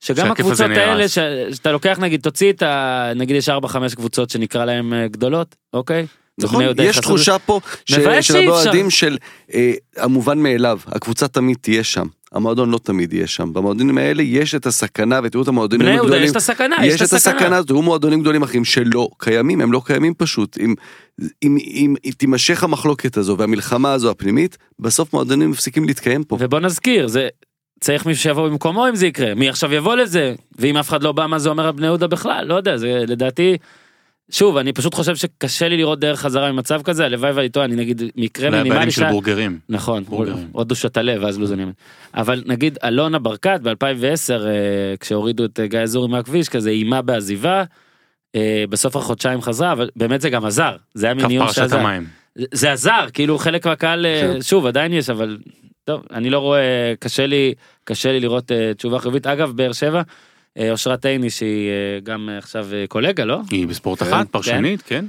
שגם הקבוצות האלה, שאתה לוקח, נגיד, תוציא את ה... נגיד, יש 4-5 קבוצות שנקרא להן גדולות, אוקיי? נכון, יש תחושה פה של הבועדים של המובן מאליו, הקבוצה תמיד תהיה שם, המועדון לא תמיד יהיה שם, במועדונים האלה יש את הסכנה, ותראו את המועדונים הגדולים... בני יהודה, יש את הסכנה, יש את הסכנה. תראו מועדונים גדולים אחרים שלא קיימים, הם לא קיימים פשוט, אם תימשך המחלוקת הזו, והמלחמה הזו הפנימית, בסוף מועדונים מפסיקים להתקיים פה. ובוא נזכיר, זה... צריך מי שיבוא במקומו אם זה יקרה, מי עכשיו יבוא לזה, ואם אף אחד לא בא מה זה אומר על בני יהודה בכלל, לא יודע, זה לדעתי, שוב, אני פשוט חושב שקשה לי לראות דרך חזרה ממצב כזה, הלוואי ואיתו, אני נגיד, מקרה מינימלי, אולי הבעלים של בורגרים. נכון, עוד דושת הלב, אז לא זה נאמן. אבל נגיד, אלונה ברקת, ב-2010, כשהורידו את גיא זורי מהכביש, כזה אימה בעזיבה, בסוף החודשיים חזרה, אבל באמת זה גם עזר, זה היה מיניון שעזר. זה עזר, כאילו חלק מהקהל, שוב, עדיין יש, אבל... טוב, אני לא רואה, קשה לי לראות תשובה חיובית. אגב, באר שבע, אושרת עיני, שהיא גם עכשיו קולגה, לא? היא בספורט אחת, פרשנית, כן.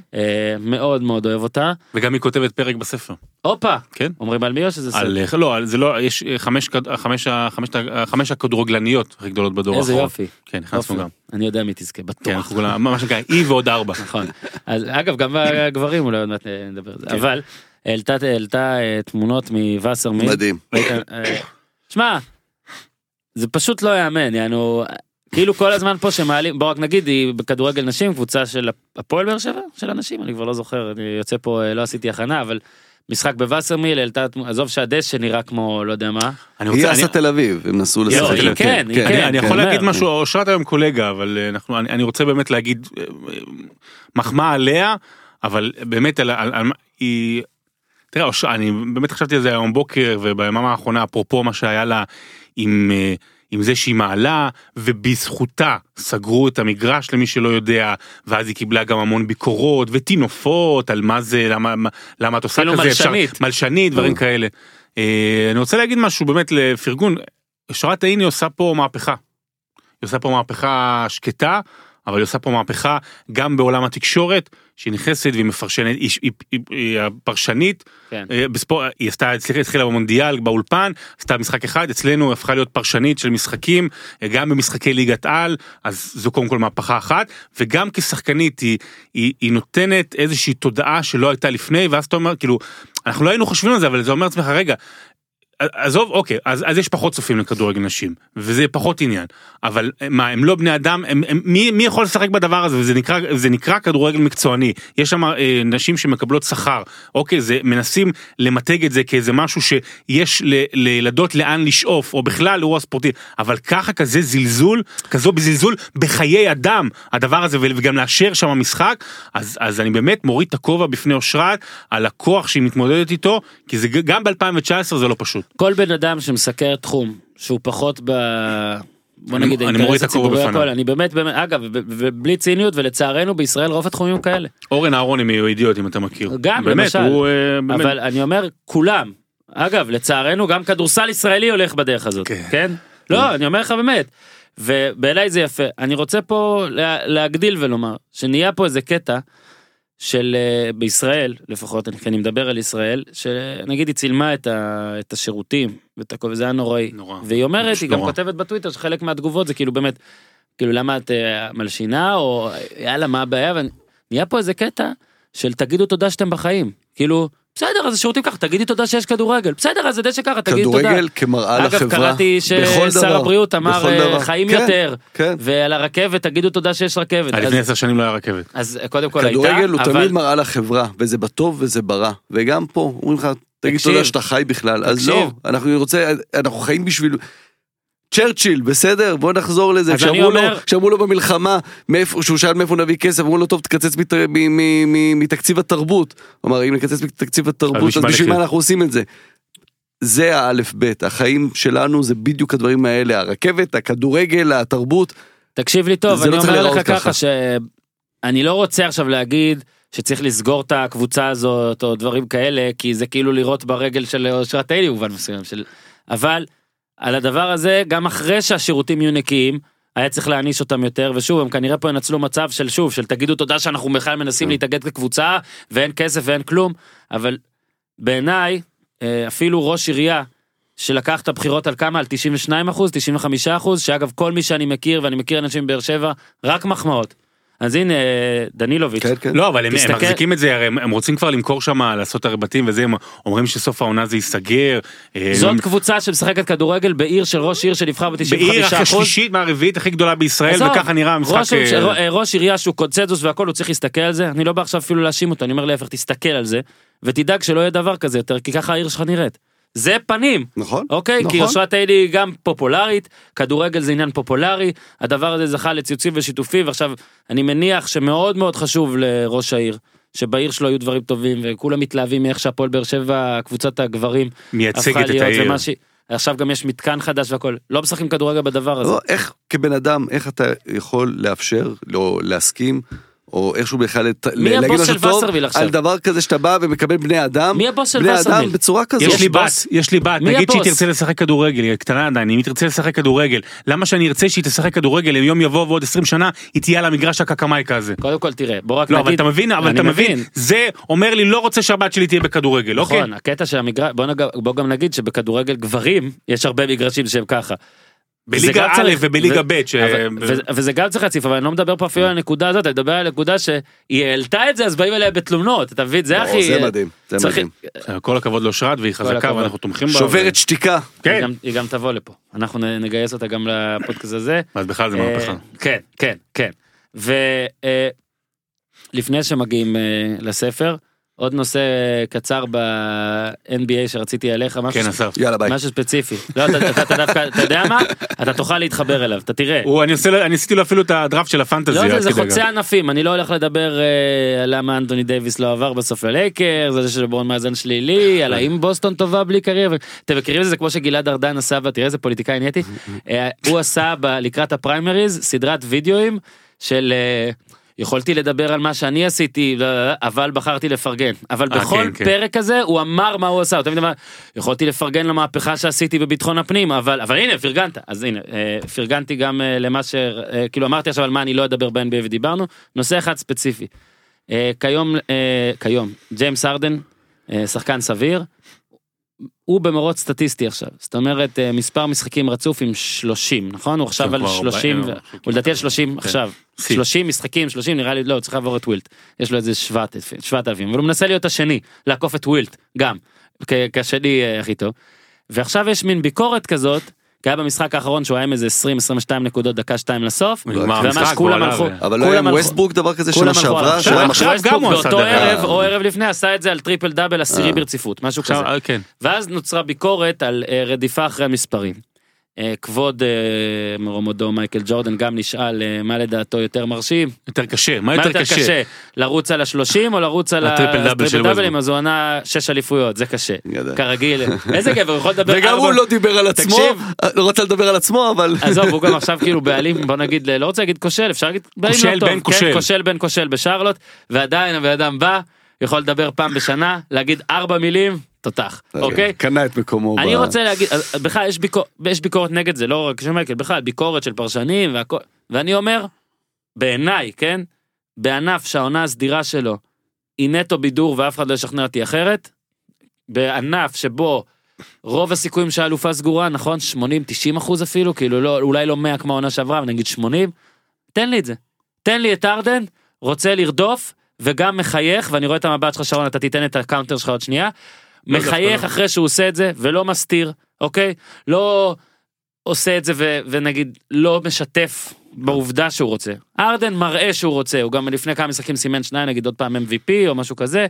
מאוד מאוד אוהב אותה. וגם היא כותבת פרק בספר. אופה! כן. אומרים על מי או שזה ספר? לא, זה לא, יש חמש הכדורגלניות הכי גדולות בדור האחרון. איזה יופי. כן, נכנסנו גם. אני יודע מי תזכה, בטוח. כן, ממש ככה, היא ועוד 4. נכון. אגב, גם הגברים אולי עוד מעט נדבר על זה. אבל... העלתה תמונות מווסרמיל. מדהים. שמע, זה פשוט לא יאמן, יענו, כאילו כל הזמן פה שמעלים, בוא רק נגיד, היא בכדורגל נשים, קבוצה של הפועל באר שבע, של הנשים, אני כבר לא זוכר, אני יוצא פה, לא עשיתי הכנה, אבל משחק בווסרמיל, העלתה, עזוב שהדשא נראה כמו, לא יודע מה. היא עשה תל אביב, הם נסו לשחק. כן, כן. אני יכול להגיד משהו, אושרת היום קולגה, אבל אני רוצה באמת להגיד, מחמאה עליה, אבל באמת היא... תראה, אני באמת חשבתי על זה היום בוקר, וביממה האחרונה, אפרופו מה שהיה לה עם זה שהיא מעלה, ובזכותה סגרו את המגרש למי שלא יודע, ואז היא קיבלה גם המון ביקורות, ותינופות על מה זה, למה את עושה כזה, מלשנית. אפשר, מלשנית, דברים כאלה. אני רוצה להגיד משהו באמת לפרגון, אושרת עיני עושה פה מהפכה. היא עושה פה מהפכה שקטה, אבל היא עושה פה מהפכה גם בעולם התקשורת, שהיא נכנסת והיא מפרשנת, היא הפרשנית, כן. היא התחילה במונדיאל, באולפן, עשתה משחק אחד, אצלנו הפכה להיות פרשנית של משחקים, גם במשחקי ליגת על, אז זו קודם כל מהפכה אחת, וגם כשחקנית היא נותנת איזושהי תודעה שלא הייתה לפני, ואז אתה אומר, כאילו, אנחנו לא היינו חושבים על זה, אבל זה אומר עצמך, רגע, עזוב, אוקיי, אז יש פחות צופים לכדורגל נשים, וזה פחות עניין, אבל מה, הם לא בני אדם, מי יכול לשחק בדבר הזה, וזה נקרא כדורגל מקצועני, יש שם נשים שמקבלות שכר, אוקיי, מנסים למתג את זה כאיזה משהו שיש לילדות לאן לשאוף, או בכלל לאירוע ספורטי, אבל ככה כזה זלזול, כזו בזלזול בחיי אדם, הדבר הזה, וגם לאשר שם המשחק, אז אני באמת מוריד את הכובע בפני אושרת, על הכוח שהיא מתמודדת איתו, כי זה גם ב-2019 זה לא פשוט. כל בן אדם שמסקר תחום, שהוא פחות ב... בוא נגיד, אני באמת, אגב, בלי ציניות, ולצערנו בישראל רוב התחומים כאלה. אורן אהרוני מיועידיות, אם אתה מכיר. גם, למשל. אבל אני אומר, כולם, אגב, לצערנו גם כדורסל ישראלי הולך בדרך הזאת, כן? לא, אני אומר לך באמת, ובעיניי זה יפה, אני רוצה פה להגדיל ולומר, שנהיה פה איזה קטע, של בישראל, לפחות אני מדבר על ישראל, שנגיד היא צילמה את השירותים, וזה היה נוראי, והיא אומרת, היא גם כותבת בטוויטר, שחלק מהתגובות זה כאילו באמת, כאילו למה את מלשינה, או יאללה מה הבעיה, ונהיה פה איזה קטע, של תגידו תודה שאתם בחיים, כאילו, בסדר, אז השירותים ככה, תגידי תודה שיש כדורגל, בסדר, אז זה דשא ככה, תגידי תודה. כדורגל כמראה לחברה, בכל דבר. אגב, קראתי ששר הבריאות אמר חיים יותר, ועל הרכבת, תגידו תודה שיש רכבת. לפני 10 שנים לא היה רכבת. אז קודם כל הייתה, אבל... כדורגל הוא תמיד מראה לחברה, וזה בטוב וזה ברע, וגם פה, אומרים לך, תגיד תודה שאתה חי בכלל, אז לא, אנחנו חיים בשביל... צ'רצ'יל, בסדר? בוא נחזור לזה. כשאמרו לו במלחמה, שהוא שאל מאיפה נביא כסף, אמרו לו, טוב, תקצץ מתקציב התרבות. הוא אמר, אם נקצץ מתקציב התרבות, אז בשביל מה אנחנו עושים את זה? זה האלף בית, החיים שלנו זה בדיוק הדברים האלה, הרכבת, הכדורגל, התרבות. תקשיב לי טוב, אני אומר לך ככה, שאני לא רוצה עכשיו להגיד, שצריך לסגור את הקבוצה הזאת, או דברים כאלה, כי זה כאילו לראות ברגל של אושרת אלי, אבל על הדבר הזה, גם אחרי שהשירותים יהיו נקיים, היה צריך להעניש אותם יותר, ושוב, הם כנראה פה ינצלו מצב של שוב, של תגידו תודה שאנחנו בכלל מנסים להתאגד כקבוצה, ואין כסף ואין כלום, אבל בעיניי, אפילו ראש עירייה, שלקח את הבחירות על כמה, על 92%, 95%, שאגב, כל מי שאני מכיר, ואני מכיר אנשים בבאר שבע, רק מחמאות. אז הנה, דנילוביץ'. לא, אבל הם מחזיקים את זה, הרי הם רוצים כבר למכור שם, לעשות הרבטים וזה, הם אומרים שסוף העונה זה ייסגר. זאת קבוצה שמשחקת כדורגל בעיר של ראש עיר שנבחר ב-95%. בעיר השלישית מהרביעית הכי גדולה בישראל, וככה נראה המשחק. ראש עירייה שהוא קונצנזוס והכל, הוא צריך להסתכל על זה, אני לא בא עכשיו אפילו להאשים אותו, אני אומר להפך, תסתכל על זה, ותדאג שלא יהיה דבר כזה יותר, כי ככה העיר שלך נראית. זה פנים. נכון. אוקיי, נכון. כי אושרת אלי גם פופולרית, כדורגל זה עניין פופולרי, הדבר הזה זכה לציוצים ושיתופים, ועכשיו אני מניח שמאוד מאוד חשוב לראש העיר, שבעיר שלו היו דברים טובים, וכולם מתלהבים מאיך שהפועל באר שבע, קבוצת הגברים, מייצגת את העיר. ומשהו, עכשיו גם יש מתקן חדש והכל, לא משחקים כדורגל בדבר הזה. לא, איך כבן אדם, איך אתה יכול לאפשר, לא להסכים, או איכשהו בכלל להגיד משהו טוב על דבר כזה שאתה בא ומקבל בני אדם, בני אדם בצורה כזאת. יש לי בת, נגיד שהיא תרצה לשחק כדורגל, היא קטנה עדיין, אם היא תרצה לשחק כדורגל, למה שאני ארצה שהיא תשחק כדורגל, אם יום יבוא ועוד 20 שנה, היא תהיה על המגרש הקקמייקה הזה. קודם כל תראה, בוא רק נגיד... לא, אבל אתה מבין, זה אומר לי, לא רוצה שהבת שלי תהיה בכדורגל, אוקיי? נכון, הקטע של המגרש, בוא גם נגיד שבכדורגל גברים יש הרבה מגרשים שהם ככה. בליגה א' ובליגה ב' וזה גם צריך להציף, אבל אני לא מדבר פה אפילו על הנקודה הזאת, אני מדבר על הנקודה שהיא העלתה את זה, אז באים אליה בתלונות, אתה מבין, זה הכי... זה מדהים, זה מדהים. כל הכבוד לאושרת, והיא חזקה, ואנחנו תומכים בה. שוברת שתיקה. היא גם תבוא לפה, אנחנו נגייס אותה גם לפודקאסט הזה. אז בכלל זה מהפכה. כן, כן, כן. ולפני שמגיעים לספר, עוד נושא קצר ב-NBA שרציתי עליך, משהו ספציפי. לא, אתה יודע מה? אתה תוכל להתחבר אליו, אתה תראה. אני עשיתי לו אפילו את הדראפט של הפנטזיה. זה חוצה ענפים, אני לא הולך לדבר על למה אנטוני דייביס לא עבר בסוף ללייקרס, זה שברון מאזן שלילי, על האם בוסטון טובה בלי קריירה. אתם מכירים את זה כמו שגלעד ארדן עשה, תראה איזה פוליטיקאי נהייתי, הוא עשה לקראת הפריימריז סדרת וידאוים של... יכולתי לדבר על מה שאני עשיתי, אבל בחרתי לפרגן. אבל בכל פרק הזה, הוא אמר מה הוא עשה. יכולתי לפרגן למהפכה שעשיתי בביטחון הפנים, אבל הנה, פרגנת. אז הנה, פרגנתי גם למה ש... כאילו אמרתי עכשיו על מה אני לא אדבר ב-NBA ודיברנו. נושא אחד ספציפי. כיום, ג'יימס ארדן, שחקן סביר, הוא במרוץ סטטיסטי עכשיו. זאת אומרת, מספר משחקים רצוף עם 30, נכון? הוא עכשיו על 30, הוא לדעתי על 30 עכשיו. 30 משחקים, 30 נראה לי, לא, הוא צריך לעבור את ווילט. יש לו איזה 7,000, אבל הוא מנסה להיות השני, לעקוף את ווילט, גם, כשני הכי טוב. ועכשיו יש מין ביקורת כזאת, כי היה במשחק האחרון שהוא היה עם איזה 20-22 נקודות דקה 2 לסוף, ומה שכולם הלכו... אבל לא היה עם ווסטברוק דבר כזה שנה שעברה, באותו ערב או ערב לפני עשה את זה על טריפל דאבל עשירי ברציפות, משהו כזה. ואז נוצרה ביקורת על רדיפה אחרי המספרים. כבוד מרומודו מייקל ג'ורדן גם נשאל מה לדעתו יותר מרשים. יותר קשה, מה יותר קשה? לרוץ על ה-30 או לרוץ על הטריפל דאבלים, אז הוא ענה 6 אליפויות, זה קשה, כרגיל. איזה גבר, הוא יכול לדבר... וגם הוא לא דיבר על עצמו, לא רוצה לדבר על עצמו, אבל... עזוב, הוא גם עכשיו כאילו בעלים, בוא נגיד, לא רוצה להגיד כושל, אפשר להגיד... כושל בן כושל. כושל בן כושל בשרלוט, ועדיין הבן אדם בא, יכול לדבר פעם בשנה, להגיד 4 מילים, תותח, אוקיי? קנה את מקומו. אני רוצה להגיד, בכלל יש ביקורת נגד זה, לא רק שמייקל, בכלל ביקורת של פרשנים, ואני אומר, בעיניי, כן? בענף שהעונה הסדירה שלו, היא נטו בידור ואף אחד לא ישכנע אותי אחרת, בענף שבו רוב הסיכויים שהאלופה סגורה, נכון? 80-90% אפילו, כאילו אולי לא 100 כמו העונה שעברה, נגיד 80, תן לי את זה. תן לי את ארדן, רוצה לרדוף, וגם מחייך, ואני רואה את המבט שלך שרון, אתה תיתן את הקאונטר שלך עוד שנייה, מחייך אחרי שהוא עושה את זה, ולא מסתיר, אוקיי? לא עושה את זה, ונגיד, לא משתף בעובדה שהוא רוצה. ארדן מראה שהוא רוצה, הוא גם לפני כמה משחקים סימן 2, נגיד עוד פעם MVP או משהו כזה,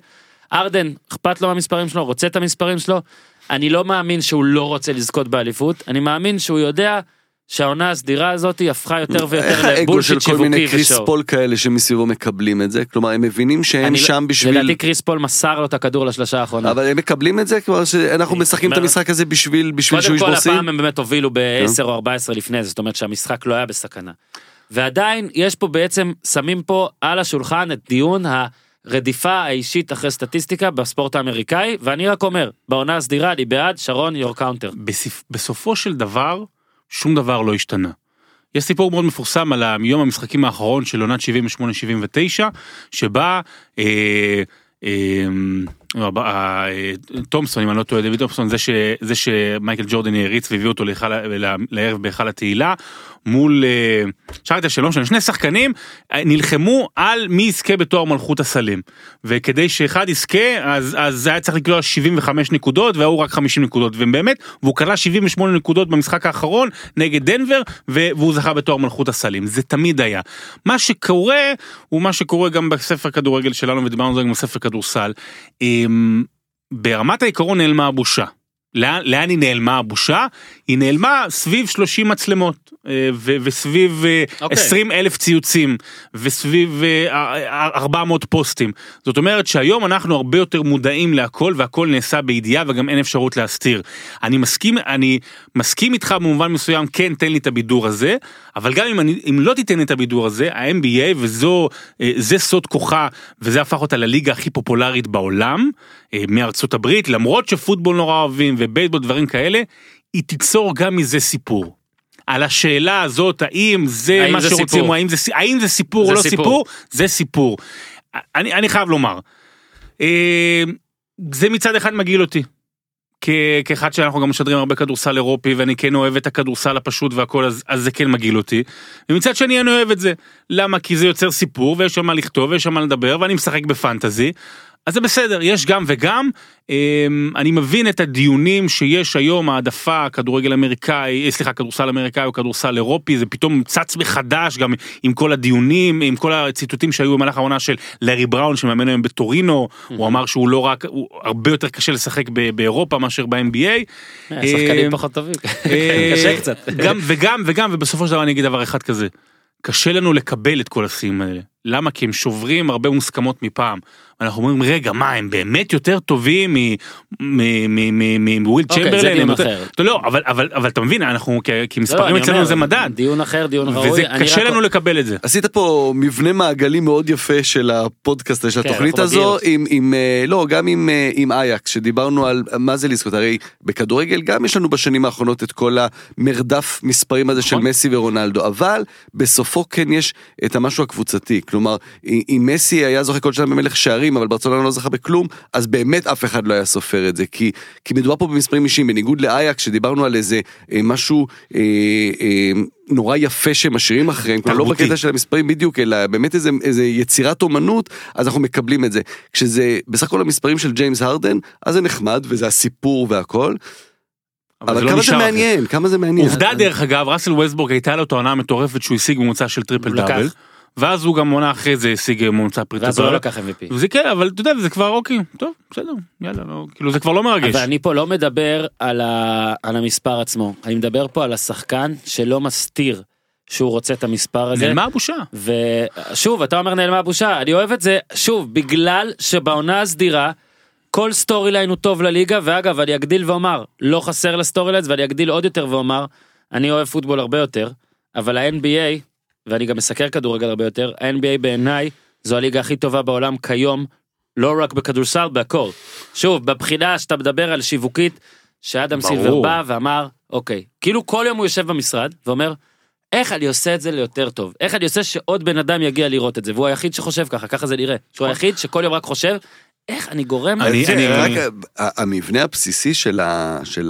ארדן, אכפת לו מהמספרים שלו, רוצה את המספרים שלו, אני לא מאמין שהוא לא רוצה לזכות באליפות, אני מאמין שהוא יודע שהעונה הסדירה הזאת הפכה יותר ויותר לבולשיט שיווקי ושואו. איך האגו של כל מיני קריס פול כאלה שמסביבו מקבלים את זה? כלומר, הם מבינים שהם שם בשביל... לדעתי קריס פול מסר לו את הכדור לשלושה האחרונה. אבל הם מקבלים את זה? כלומר, שאנחנו משחקים את המשחק הזה בשביל שהוא ישבוסים? קודם כל, הפעם הם באמת הובילו ב-10 או 14 לפני זה, זאת אומרת שהמשחק לא היה בסכנה. ועדיין, יש פה בעצם, שמים פה על השולחן את דיון הרדיפה האישית אחרי סטטיסטיקה בספורט האמריקאי, ואני רק אומר, בעונה הסדירה, אני בעד, שרון, your counter. בסופו של דבר, שום דבר לא השתנה. יש סיפור מאוד מפורסם על יום המשחקים האחרון של עונת 78-79, שבה תומסון, אם אני לא טועה, דויד תומסון, זה שמייקל ג'ורדן העריץ והביא אותו לערב בהיכל התהילה, מול שרקת השלום של שני שחקנים, נלחמו על מי יזכה בתואר מלכות הסלים. וכדי שאחד יזכה, אז היה צריך לקלוע 75 נקודות, והוא רק 50 נקודות, ובאמת, והוא קלע 78 נקודות במשחק האחרון, נגד דנבר, והוא זכה בתואר מלכות הסלים. זה תמיד היה. מה שקורה, הוא מה שקורה גם בספר כדורגל שלנו, ודיברנו גם בספר כדורסל, ברמת העיקרון נעלמה הבושה. לאן היא נעלמה הבושה? היא נעלמה סביב 30 מצלמות, וסביב 20,000 ציוצים, וסביב 400 פוסטים. זאת אומרת שהיום אנחנו הרבה יותר מודעים להכל, והכל נעשה בידיעה, וגם אין אפשרות להסתיר. אני מסכים איתך במובן מסוים, כן, תן לי את הבידור הזה, אבל גם אם לא תיתן את הבידור הזה, ה-NBA, וזה סוד כוחה, וזה הפך אותה לליגה הכי פופולרית בעולם, מארצות הברית, למרות שפוטבול נורא אוהבים, ובייסבול, דברים כאלה, היא תיצור גם מזה סיפור. על השאלה הזאת, האם זה מה שרוצים, או האם זה סיפור או לא סיפור, זה סיפור. אני חייב לומר, זה מצד אחד מגעיל אותי, כאחד שאנחנו גם משדרים הרבה כדורסל אירופי, ואני כן אוהב את הכדורסל הפשוט והכל, אז זה כן מגעיל אותי. ומצד שני אני אוהב את זה. למה? כי זה יוצר סיפור, ויש שם מה לכתוב, ויש שם מה לדבר, ואני משחק בפנטזי. אז זה בסדר, יש גם וגם, אני מבין את הדיונים שיש היום, העדפה, כדורגל אמריקאי, סליחה, כדורסל אמריקאי או כדורסל אירופי, זה פתאום צץ מחדש גם עם כל הדיונים, עם כל הציטוטים שהיו במהלך העונה של לארי בראון, שמאמן היום בטורינו, הוא אמר שהוא לא רק, הוא הרבה יותר קשה לשחק באירופה מאשר ב-NBA. השחקנים פחות טובים, קשה קצת. גם וגם, ובסופו של דבר אני אגיד דבר אחד כזה, קשה לנו לקבל את כל השיאים האלה. למה? כי הם שוברים הרבה מוסכמות מפעם. אנחנו אומרים, רגע, מה, הם באמת יותר טובים מוויל צ'מברלן? לא, אבל אתה מבין, אנחנו כמספרים אצלנו זה מדד. דיון אחר, דיון ראוי. וזה קשה לנו לקבל את זה. עשית פה מבנה מעגלי מאוד יפה של הפודקאסט, של התוכנית הזו, לא, גם עם אייקס, שדיברנו על מה זה לזכות. הרי בכדורגל גם יש לנו בשנים האחרונות את כל המרדף מספרים הזה של מסי ורונלדו, אבל בסופו כן יש את המשהו הקבוצתי. כלומר, אם מסי היה זוכה כל שנה במלך שערים, אבל ברצלונה לא זכה בכלום, אז באמת אף אחד לא היה סופר את זה, כי מדובר פה במספרים אישיים, בניגוד לאייקס, שדיברנו על איזה משהו נורא יפה שמשאירים אחריהם, כלומר לא בקטע של המספרים בדיוק, אלא באמת איזה יצירת אומנות, אז אנחנו מקבלים את זה. כשזה בסך הכל המספרים של ג'יימס הרדן, אז זה נחמד, וזה הסיפור והכל, אבל כמה זה מעניין, כמה זה מעניין. עובדה דרך אגב, ראסל וויסבורג הייתה לו תואנה מטורפת שהוא השיג בממוצע של טריפל דאבל. ואז הוא גם עונה אחרי זה השיג מומצא פריטה. ואז הוא לא לקח MVP. זה כן, אבל אתה יודע, זה כבר אוקיי, טוב, בסדר, יאללה, לא, כאילו זה כבר לא מרגש. אבל אני פה לא מדבר על המספר עצמו, אני מדבר פה על השחקן שלא מסתיר שהוא רוצה את המספר הזה. נעלמה הבושה. ושוב, אתה אומר נעלמה הבושה, אני אוהב את זה, שוב, בגלל שבעונה הסדירה, כל סטורי ליין הוא טוב לליגה, ואגב, אני אגדיל ואומר, לא חסר לסטורי ליינס, ואני אגדיל עוד יותר ואומר, אני אוהב פוטבול הרבה יותר, אבל ה-NBA ואני גם מסקר כדורגל הרבה יותר, ה-NBA בעיניי זו הליגה הכי טובה בעולם כיום, לא רק בכדורסל, בהכל. שוב, בבחינה שאתה מדבר על שיווקית, שאדם סילבר בא ואמר, אוקיי, כאילו כל יום הוא יושב במשרד, ואומר, איך אני עושה את זה ליותר טוב? איך אני עושה שעוד בן אדם יגיע לראות את זה? והוא היחיד שחושב ככה, ככה זה נראה. שהוא היחיד שכל יום רק חושב, איך אני גורם... המבנה הבסיסי של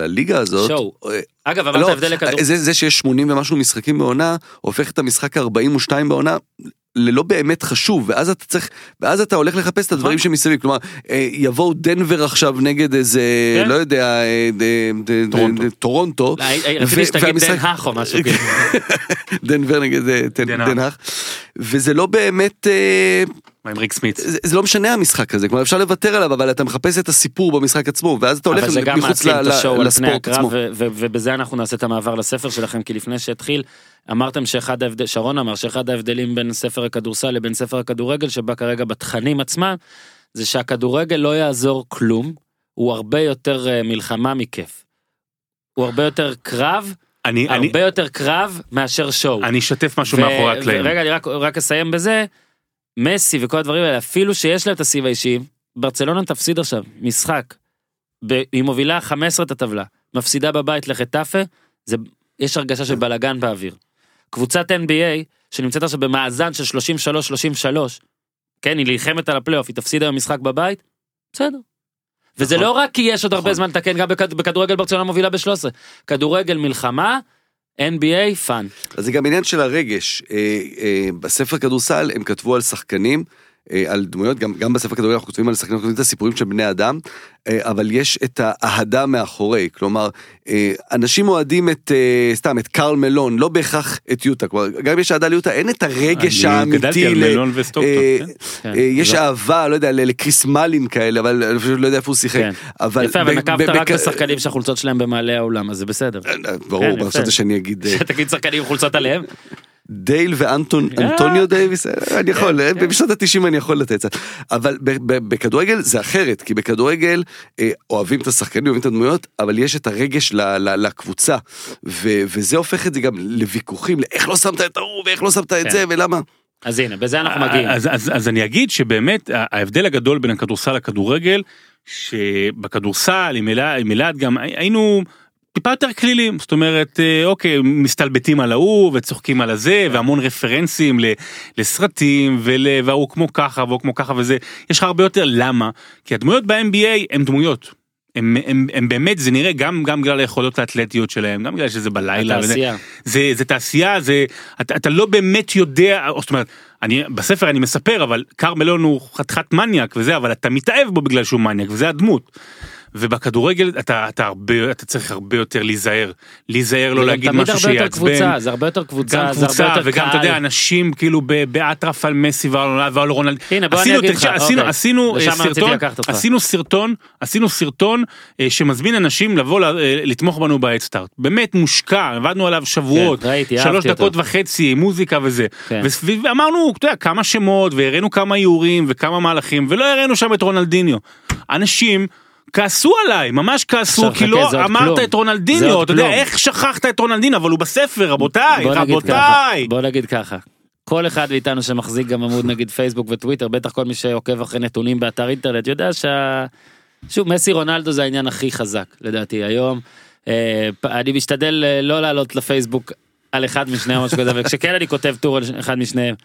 הליגה הזאת... אגב, אבל אתה הבדל לכדור... זה שיש 80 ומשהו משחקים בעונה, הופך את המשחק 42 בעונה... ללא באמת חשוב, ואז אתה הולך לחפש את הדברים שמסביב, כלומר, יבואו דנבר עכשיו נגד איזה, לא יודע, טורונטו, לפני שתגיד דנהך או משהו, דנבר נגד דנהך, וזה לא באמת, זה לא משנה המשחק הזה, כלומר אפשר לוותר עליו, אבל אתה מחפש את הסיפור במשחק עצמו, ואז אתה הולך מחוץ לספורט עצמו. ובזה אנחנו נעשה את המעבר לספר שלכם, כי לפני שהתחיל, אמרתם שרון אמר שאחד ההבדלים בין ספר הכדורסל לבין ספר הכדורגל שבא כרגע בתכנים עצמה, זה שהכדורגל לא יעזור כלום, הוא הרבה יותר מלחמה מכיף. הוא הרבה יותר קרב, הרבה יותר קרב מאשר שואו. אני אשתף משהו מאחורי הקלעים. רגע, אני רק אסיים בזה, מסי וכל הדברים האלה, אפילו שיש להם את הסיב האישי, ברצלונה תפסיד עכשיו, משחק, היא מובילה 15 את הטבלה, מפסידה בבית לחטאפה, זה... יש הרגשה של בלגן באוויר. קבוצת NBA, שנמצאת עכשיו במאזן של 33-33, כן, היא להיחמת על הפלייאוף, היא תפסיד היום משחק בבית, בסדר. וזה לא רק כי יש עוד הרבה זמן לתקן, גם בכדורגל ברצלונה מובילה ב-13. כדורגל מלחמה, NBA, פאן. אז זה גם עניין של הרגש. בספר כדורסל הם כתבו על שחקנים, על דמויות, גם בספר כדורגל אנחנו כותבים על שחקנים, כותבים את הסיפורים של בני אדם, אבל יש את האהדה מאחורי, כלומר, אנשים אוהדים את, סתם, את קארל מלון, לא בהכרח את יוטה, כלומר, גם יש אהדה ליוטה, אין את הרגש האמיתי, גדלתי על מלון וסטוקטון, יש אהבה, לא יודע, לקריס מלין כאלה, אבל אני פשוט לא יודע איפה הוא שיחק, אבל... יפה, אבל נקבת רק בשחקנים שהחולצות שלהם במעלה העולם, אז זה בסדר. ברור, ברשת שאני אגיד... שתגיד שחקנים חולצות עליהם. דייל ואנטוניו דייביס, אני יכול, בשנות ה-90 אני יכול לתת, אבל בכדורגל זה אחרת, כי בכדורגל אוהבים את השחקנים, אוהבים את הדמויות, אבל יש את הרגש לקבוצה, וזה הופך את זה גם לוויכוחים, לאיך לא שמת את ההוא, ואיך לא שמת את זה, ולמה? אז הנה, בזה אנחנו מגיעים. אז אני אגיד שבאמת ההבדל הגדול בין הכדורסל לכדורגל, שבכדורסל, עם אלעד גם, היינו... טיפה יותר כלילים, זאת אומרת, אוקיי, מסתלבטים על ההוא, וצוחקים על הזה, והמון רפרנסים לסרטים, והוא כמו ככה, והוא כמו ככה, וזה, יש לך הרבה יותר, למה? כי הדמויות ב-NBA הן דמויות, הם באמת, זה נראה גם בגלל היכולות האתלטיות שלהם, גם בגלל שזה בלילה, זה תעשייה, אתה לא באמת יודע, זאת אומרת, בספר אני מספר, אבל קרמלון הוא חתיכת מניאק וזה, אבל אתה מתאהב בו בגלל שהוא מניאק, וזה הדמות. ובכדורגל אתה צריך הרבה יותר להיזהר, לא להגיד משהו שיעצבן. זה הרבה יותר קבוצה, גם קבוצה, וגם אתה יודע, אנשים כאילו באטרף על מסי ועל רונלד. עשינו סרטון שמזמין אנשים לבוא לתמוך בנו בהדסטארט. באמת מושקע, עבדנו עליו שבועות, 3.5 דקות, מוזיקה וזה. ואמרנו, אתה יודע, כמה שמות, והראינו כמה איורים וכמה מהלכים, ולא הראינו שם את רונלדיניו. אנשים כעסו עליי, ממש כעסו, כי לא אמרת את רונלדיניו, אתה יודע, איך שכחת את רונלדיניו, אבל הוא בספר, רבותיי. בוא נגיד ככה, כל אחד מאיתנו שמחזיק גם עמוד נגיד פייסבוק וטוויטר, בטח כל מי שעוקב אחרי נתונים באתר אינטרנט, יודע שוב, מסי רונלדו זה העניין הכי חזק, לדעתי, היום. אני משתדל לא לעלות לפייסבוק על אחד משניהם, וכשכן אני כותב טור על אחד משניהם,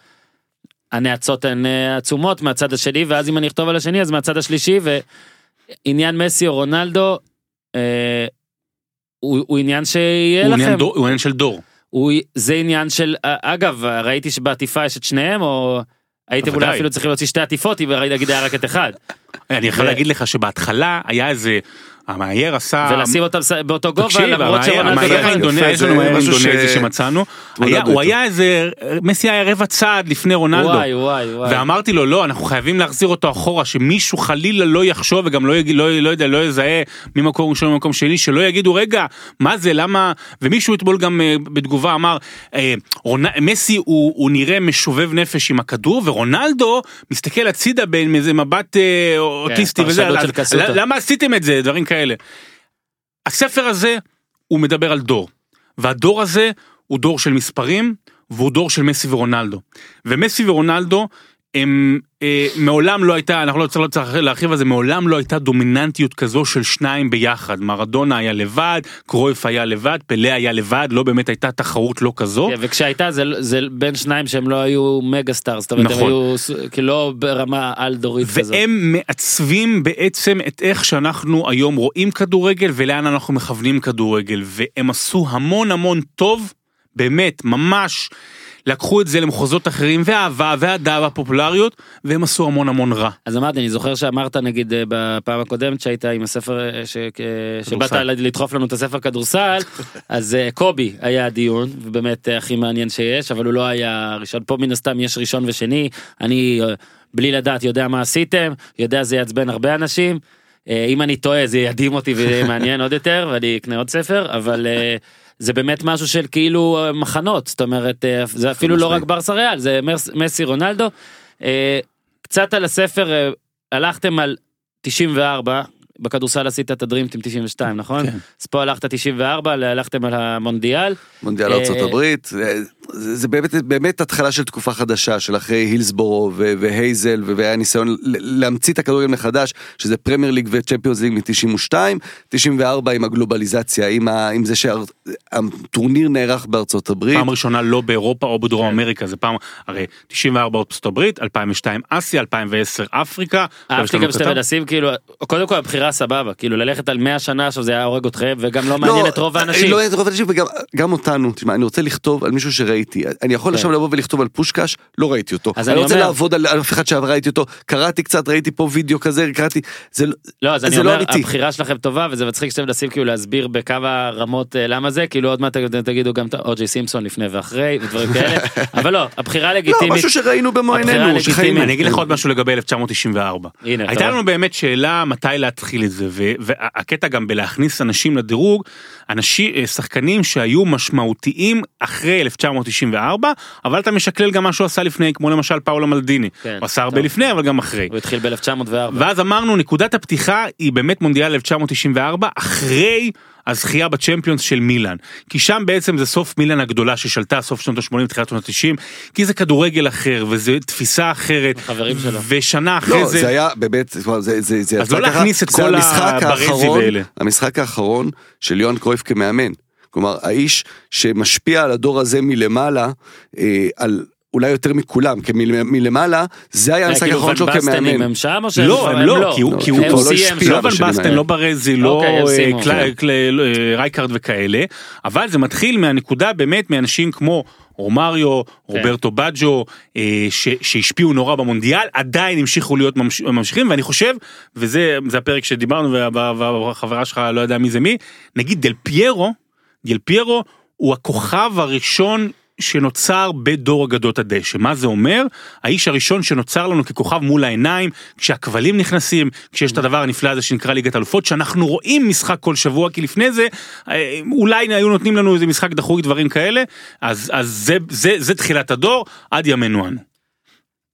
הנאצות הן עצומות מהצד השני, ואז אם אני אכתוב על השני, אז מהצד השלישי, ו... עניין מסי או רונלדו, הוא עניין שיהיה לכם. הוא עניין של דור. זה עניין של, אגב, ראיתי שבעטיפה יש את שניהם, או הייתם אולי אפילו צריכים להוציא שתי עטיפות, אם ראיתי להגיד היה רק את אחד. אני יכול להגיד לך שבהתחלה היה איזה, המאייר עשה... ולשים אותם באותו גובה, למרות שרונלדו... המאייר האינדונזי, יש לנו מאייר אינדונזי שמצאנו, הוא היה איזה, מסי היה רבע צעד לפני רונלדו. וואי, וואי, וואי. ואמרתי לו, לא, אנחנו חייבים להחזיר אותו אחורה, שמישהו חלילה לא יחשוב, וגם לא יזהה ממקום ראשון למקום שני, שלא יגידו, רגע, מה זה, למה... ומישהו אתמול גם בתגובה אמר, מסי הוא נראה משובב נפש עם הכדור, ורונלדו מסתכל הצידה בין איזה מבט אוטיסטי וזה, למה עשיתם את זה, דברים כאלה. הספר הזה הוא מדבר על דור, והדור הזה הוא דור של מספרים והוא דור של מסי ורונלדו, ומסי ורונלדו מעולם לא הייתה, אנחנו לא צריך להרחיב על זה, מעולם לא הייתה דומיננטיות כזו של שניים ביחד. מרדונה היה לבד, קרויף היה לבד, פלה היה לבד, לא באמת הייתה תחרות לא כזו. וכשהייתה זה בין שניים שהם לא היו מגה סטארס, זאת אומרת, הם היו לא ברמה על דורית כזאת. והם מעצבים בעצם את איך שאנחנו היום רואים כדורגל ולאן אנחנו מכוונים כדורגל, והם עשו המון המון טוב, באמת, ממש לקחו את זה למחוזות אחרים, והאהבה והדעה והפופולריות, והם עשו המון המון רע. אז אמרתי, אני זוכר שאמרת, נגיד, בפעם הקודמת, שהיית עם הספר, שבאת לדחוף לנו את הספר כדורסל, אז קובי היה הדיון, ובאמת הכי מעניין שיש, אבל הוא לא היה ראשון. פה מן הסתם יש ראשון ושני, אני, בלי לדעת, יודע מה עשיתם, יודע זה יעצבן הרבה אנשים, אם אני טועה, זה ידהים אותי ומעניין עוד יותר, ואני אקנה עוד ספר, אבל זה באמת משהו של כאילו מחנות, זאת אומרת, זה אפילו לא רק ברסה ריאל, זה מסי רונלדו. קצת על הספר, הלכתם על 94, בכדורסל עשית את הדרימטים 92, נכון? כן. אז פה הלכת 94, הלכתם על המונדיאל. מונדיאל ארצות הברית, זה באמת התחלה של תקופה חדשה, של אחרי הילסבורו והייזל, והיה ניסיון להמציא את הכדורגל מחדש, שזה פרמייר ליג וצ'מפיונס ליג מ-92, 94 עם הגלובליזציה, עם זה שהטורניר נערך בארצות הברית. פעם ראשונה לא באירופה או בדרום אמריקה, זה פעם, הרי 94 ארצות הברית, 2002 אסיה, 2010 אפריקה. אהבתי גם שאתם מנסים, כאילו, קודם כל הבחירה סבבה, כאילו ללכת על 100 שנה, עכשיו זה היה הורג אתכם, וגם לא מעניין את רוב האנשים. לא את רוב האנשים, וגם אותנו, תשמע, אני רוצה לכתוב על מישהו שראיתי, אני יכול עכשיו לבוא ולכתוב על פושקש, לא ראיתי אותו. אני רוצה לעבוד על אף אחד שראיתי אותו, קראתי קצת, ראיתי פה וידאו כזה, קראתי, זה לא אמיתי. לא, אז אני אומר, הבחירה שלכם טובה, וזה מצחיק שאתם מנסים כאילו להסביר בקו הרמות למה זה, כאילו עוד מעט תגידו גם אוג'י סימפסון לפני ואחרי, ודברים כאלה, אבל לא, הבחירה לגיטימית. לא, משהו שראינו במו עינינו, שחיים. אני אגיד לך עוד משהו לגבי 1994. הייתה לנו באמת שאלה מתי להתחיל את זה, והקטע גם בלהכניס אנשים לדירוג, שחקנים שהיו משמעותיים אחרי 1994, אבל אתה משקלל גם מה שהוא עשה לפני, כמו למשל פאולו מלדיני. הוא עשה הרבה לפני, אבל גם אחרי. הוא התחיל ב-1904. ואז אמרנו, נקודת הפתיחה היא באמת מונדיאל 1994, אחרי הזכייה בצ'מפיונס של מילאן. כי שם בעצם זה סוף מילאן הגדולה ששלטה סוף שנות ה-80, תחילת שנות ה-90, כי זה כדורגל אחר, וזה תפיסה אחרת, ושנה אחרי זה... לא, זה היה באמת... אז לא להכניס את כל הברזי ואלה. המשחק האחרון של ליאון קרויף כמאמן. כלומר, האיש שמשפיע על הדור הזה מלמעלה, על... אולי יותר מכולם, כי מלמעלה, זה היה המשחק האחרון שלו כמאמן. לא, הם לא, כי הוא לא השפיע. לא ון בסטן, לא ברזי, לא רייקארד וכאלה, אבל זה מתחיל מהנקודה באמת, מאנשים כמו רומאריו, רוברטו בג'ו, שהשפיעו נורא במונדיאל, עדיין המשיכו להיות ממשיכים, ואני חושב, וזה הפרק שדיברנו, והחברה שלך לא יודע מי זה מי, נגיד דל פיירו, הוא הכוכב הראשון, שנוצר בדור אגדות הדשא. מה זה אומר? האיש הראשון שנוצר לנו ככוכב מול העיניים, כשהכבלים נכנסים, כשיש את הדבר הנפלא הזה שנקרא ליגת אלופות, שאנחנו רואים משחק כל שבוע, כי לפני זה, אולי היו נותנים לנו איזה משחק דחוי, דברים כאלה, אז זה תחילת הדור, עד ימינו אנו.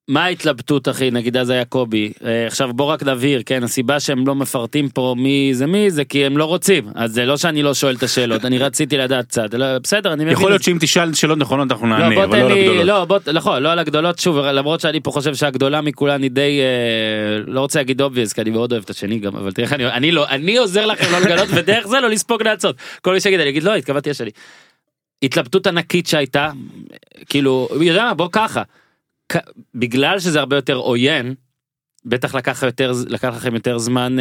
מה ההתלבטות, אחי? נגיד אז היה קובי. עכשיו בוא רק נבהיר, כן? הסיבה שהם לא מפרטים פה מי זה, כי הם לא רוצים. אז זה לא שאני לא שואל את השאלות, אני רציתי לדעת קצת. בסדר, אני מבין. יכול להיות שאם תשאל שאלות נכונות, אנחנו נענה, אבל לא על הגדולות. לא על הגדולות, שוב, למרות שאני פה חושב שהגדולה מכולה אני די, לא רוצה להגיד אובייס, כי אני מאוד אוהב את השני גם, אבל תראה, אני עוזר לכם לא לגלות, ודרך זה לא לספוג נעצות. כל מי שיגיד, אני אגיד, לא, התכוונתי השני. התלבטות ענקית שהייתה, כאילו, יודע, בוא ככה. בגלל שזה הרבה יותר עוין, בטח לקח לכם יותר זמן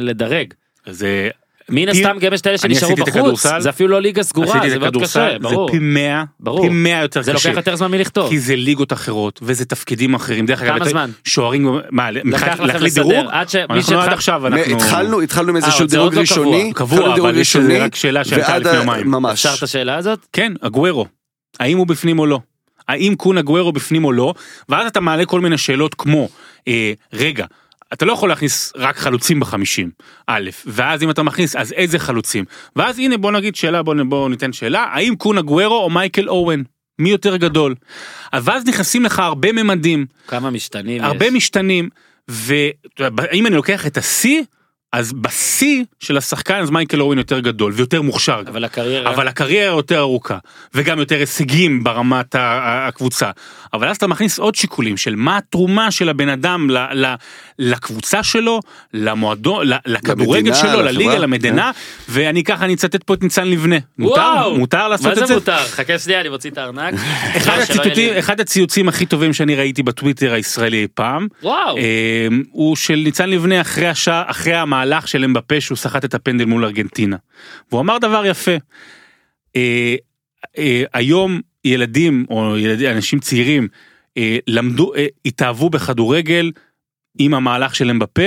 לדרג. זה... מן הסתם גם יש את אלה שנשארו בחוץ, זה אפילו לא ליגה סגורה, זה מאוד קשה, ברור. זה פי 100 יותר קשה. זה לוקח יותר זמן מלכתוב. כי זה ליגות אחרות, וזה תפקידים אחרים. כמה זמן? שוערים, מה, להחליט דירוג? אנחנו עד עכשיו, אנחנו... התחלנו עם איזשהו דירוג ראשוני, קבוע, אבל יש רק שאלה שהייתה לפני יומיים. ממש. אפשר את השאלה הזאת? כן, אגוארו. האם הוא בפנים או לא? האם קון אגוארו בפנים או לא, ואז אתה מעלה כל מיני שאלות כמו, רגע, אתה לא יכול להכניס רק חלוצים ב50, א', ואז אם אתה מכניס, אז איזה חלוצים? ואז הנה בוא נגיד שאלה, בוא ניתן שאלה, האם קון אגוארו או מייקל אוון? מי יותר גדול? ואז נכנסים לך הרבה ממדים. כמה משתנים יש? הרבה משתנים, ואם אני לוקח את ה-C, אז בשיא של השחקן, אז מייקל אורן יותר גדול, ויותר מוכשר. אבל הקריירה יותר ארוכה, וגם יותר הישגים ברמת הקבוצה. אבל אז אתה מכניס עוד שיקולים, של מה התרומה של הבן אדם לקבוצה שלו, למועדון, לכדורגל שלו, לליגה, למדינה, ואני ככה, אני אצטט פה את ניצן לבנה. מותר לעשות את זה? מה זה מותר? חכה שנייה, אני מוציא את הארנק. אחד הציוצים הכי טובים שאני ראיתי בטוויטר הישראלי פעם, הוא של ניצן לבנה אחרי המהלך של אמבפה שהוא שחט את הפנדל מול ארגנטינה. והוא אמר דבר יפה. היום ילדים, או אנשים צעירים, התאהבו בכדורגל עם המהלך של אמבפה,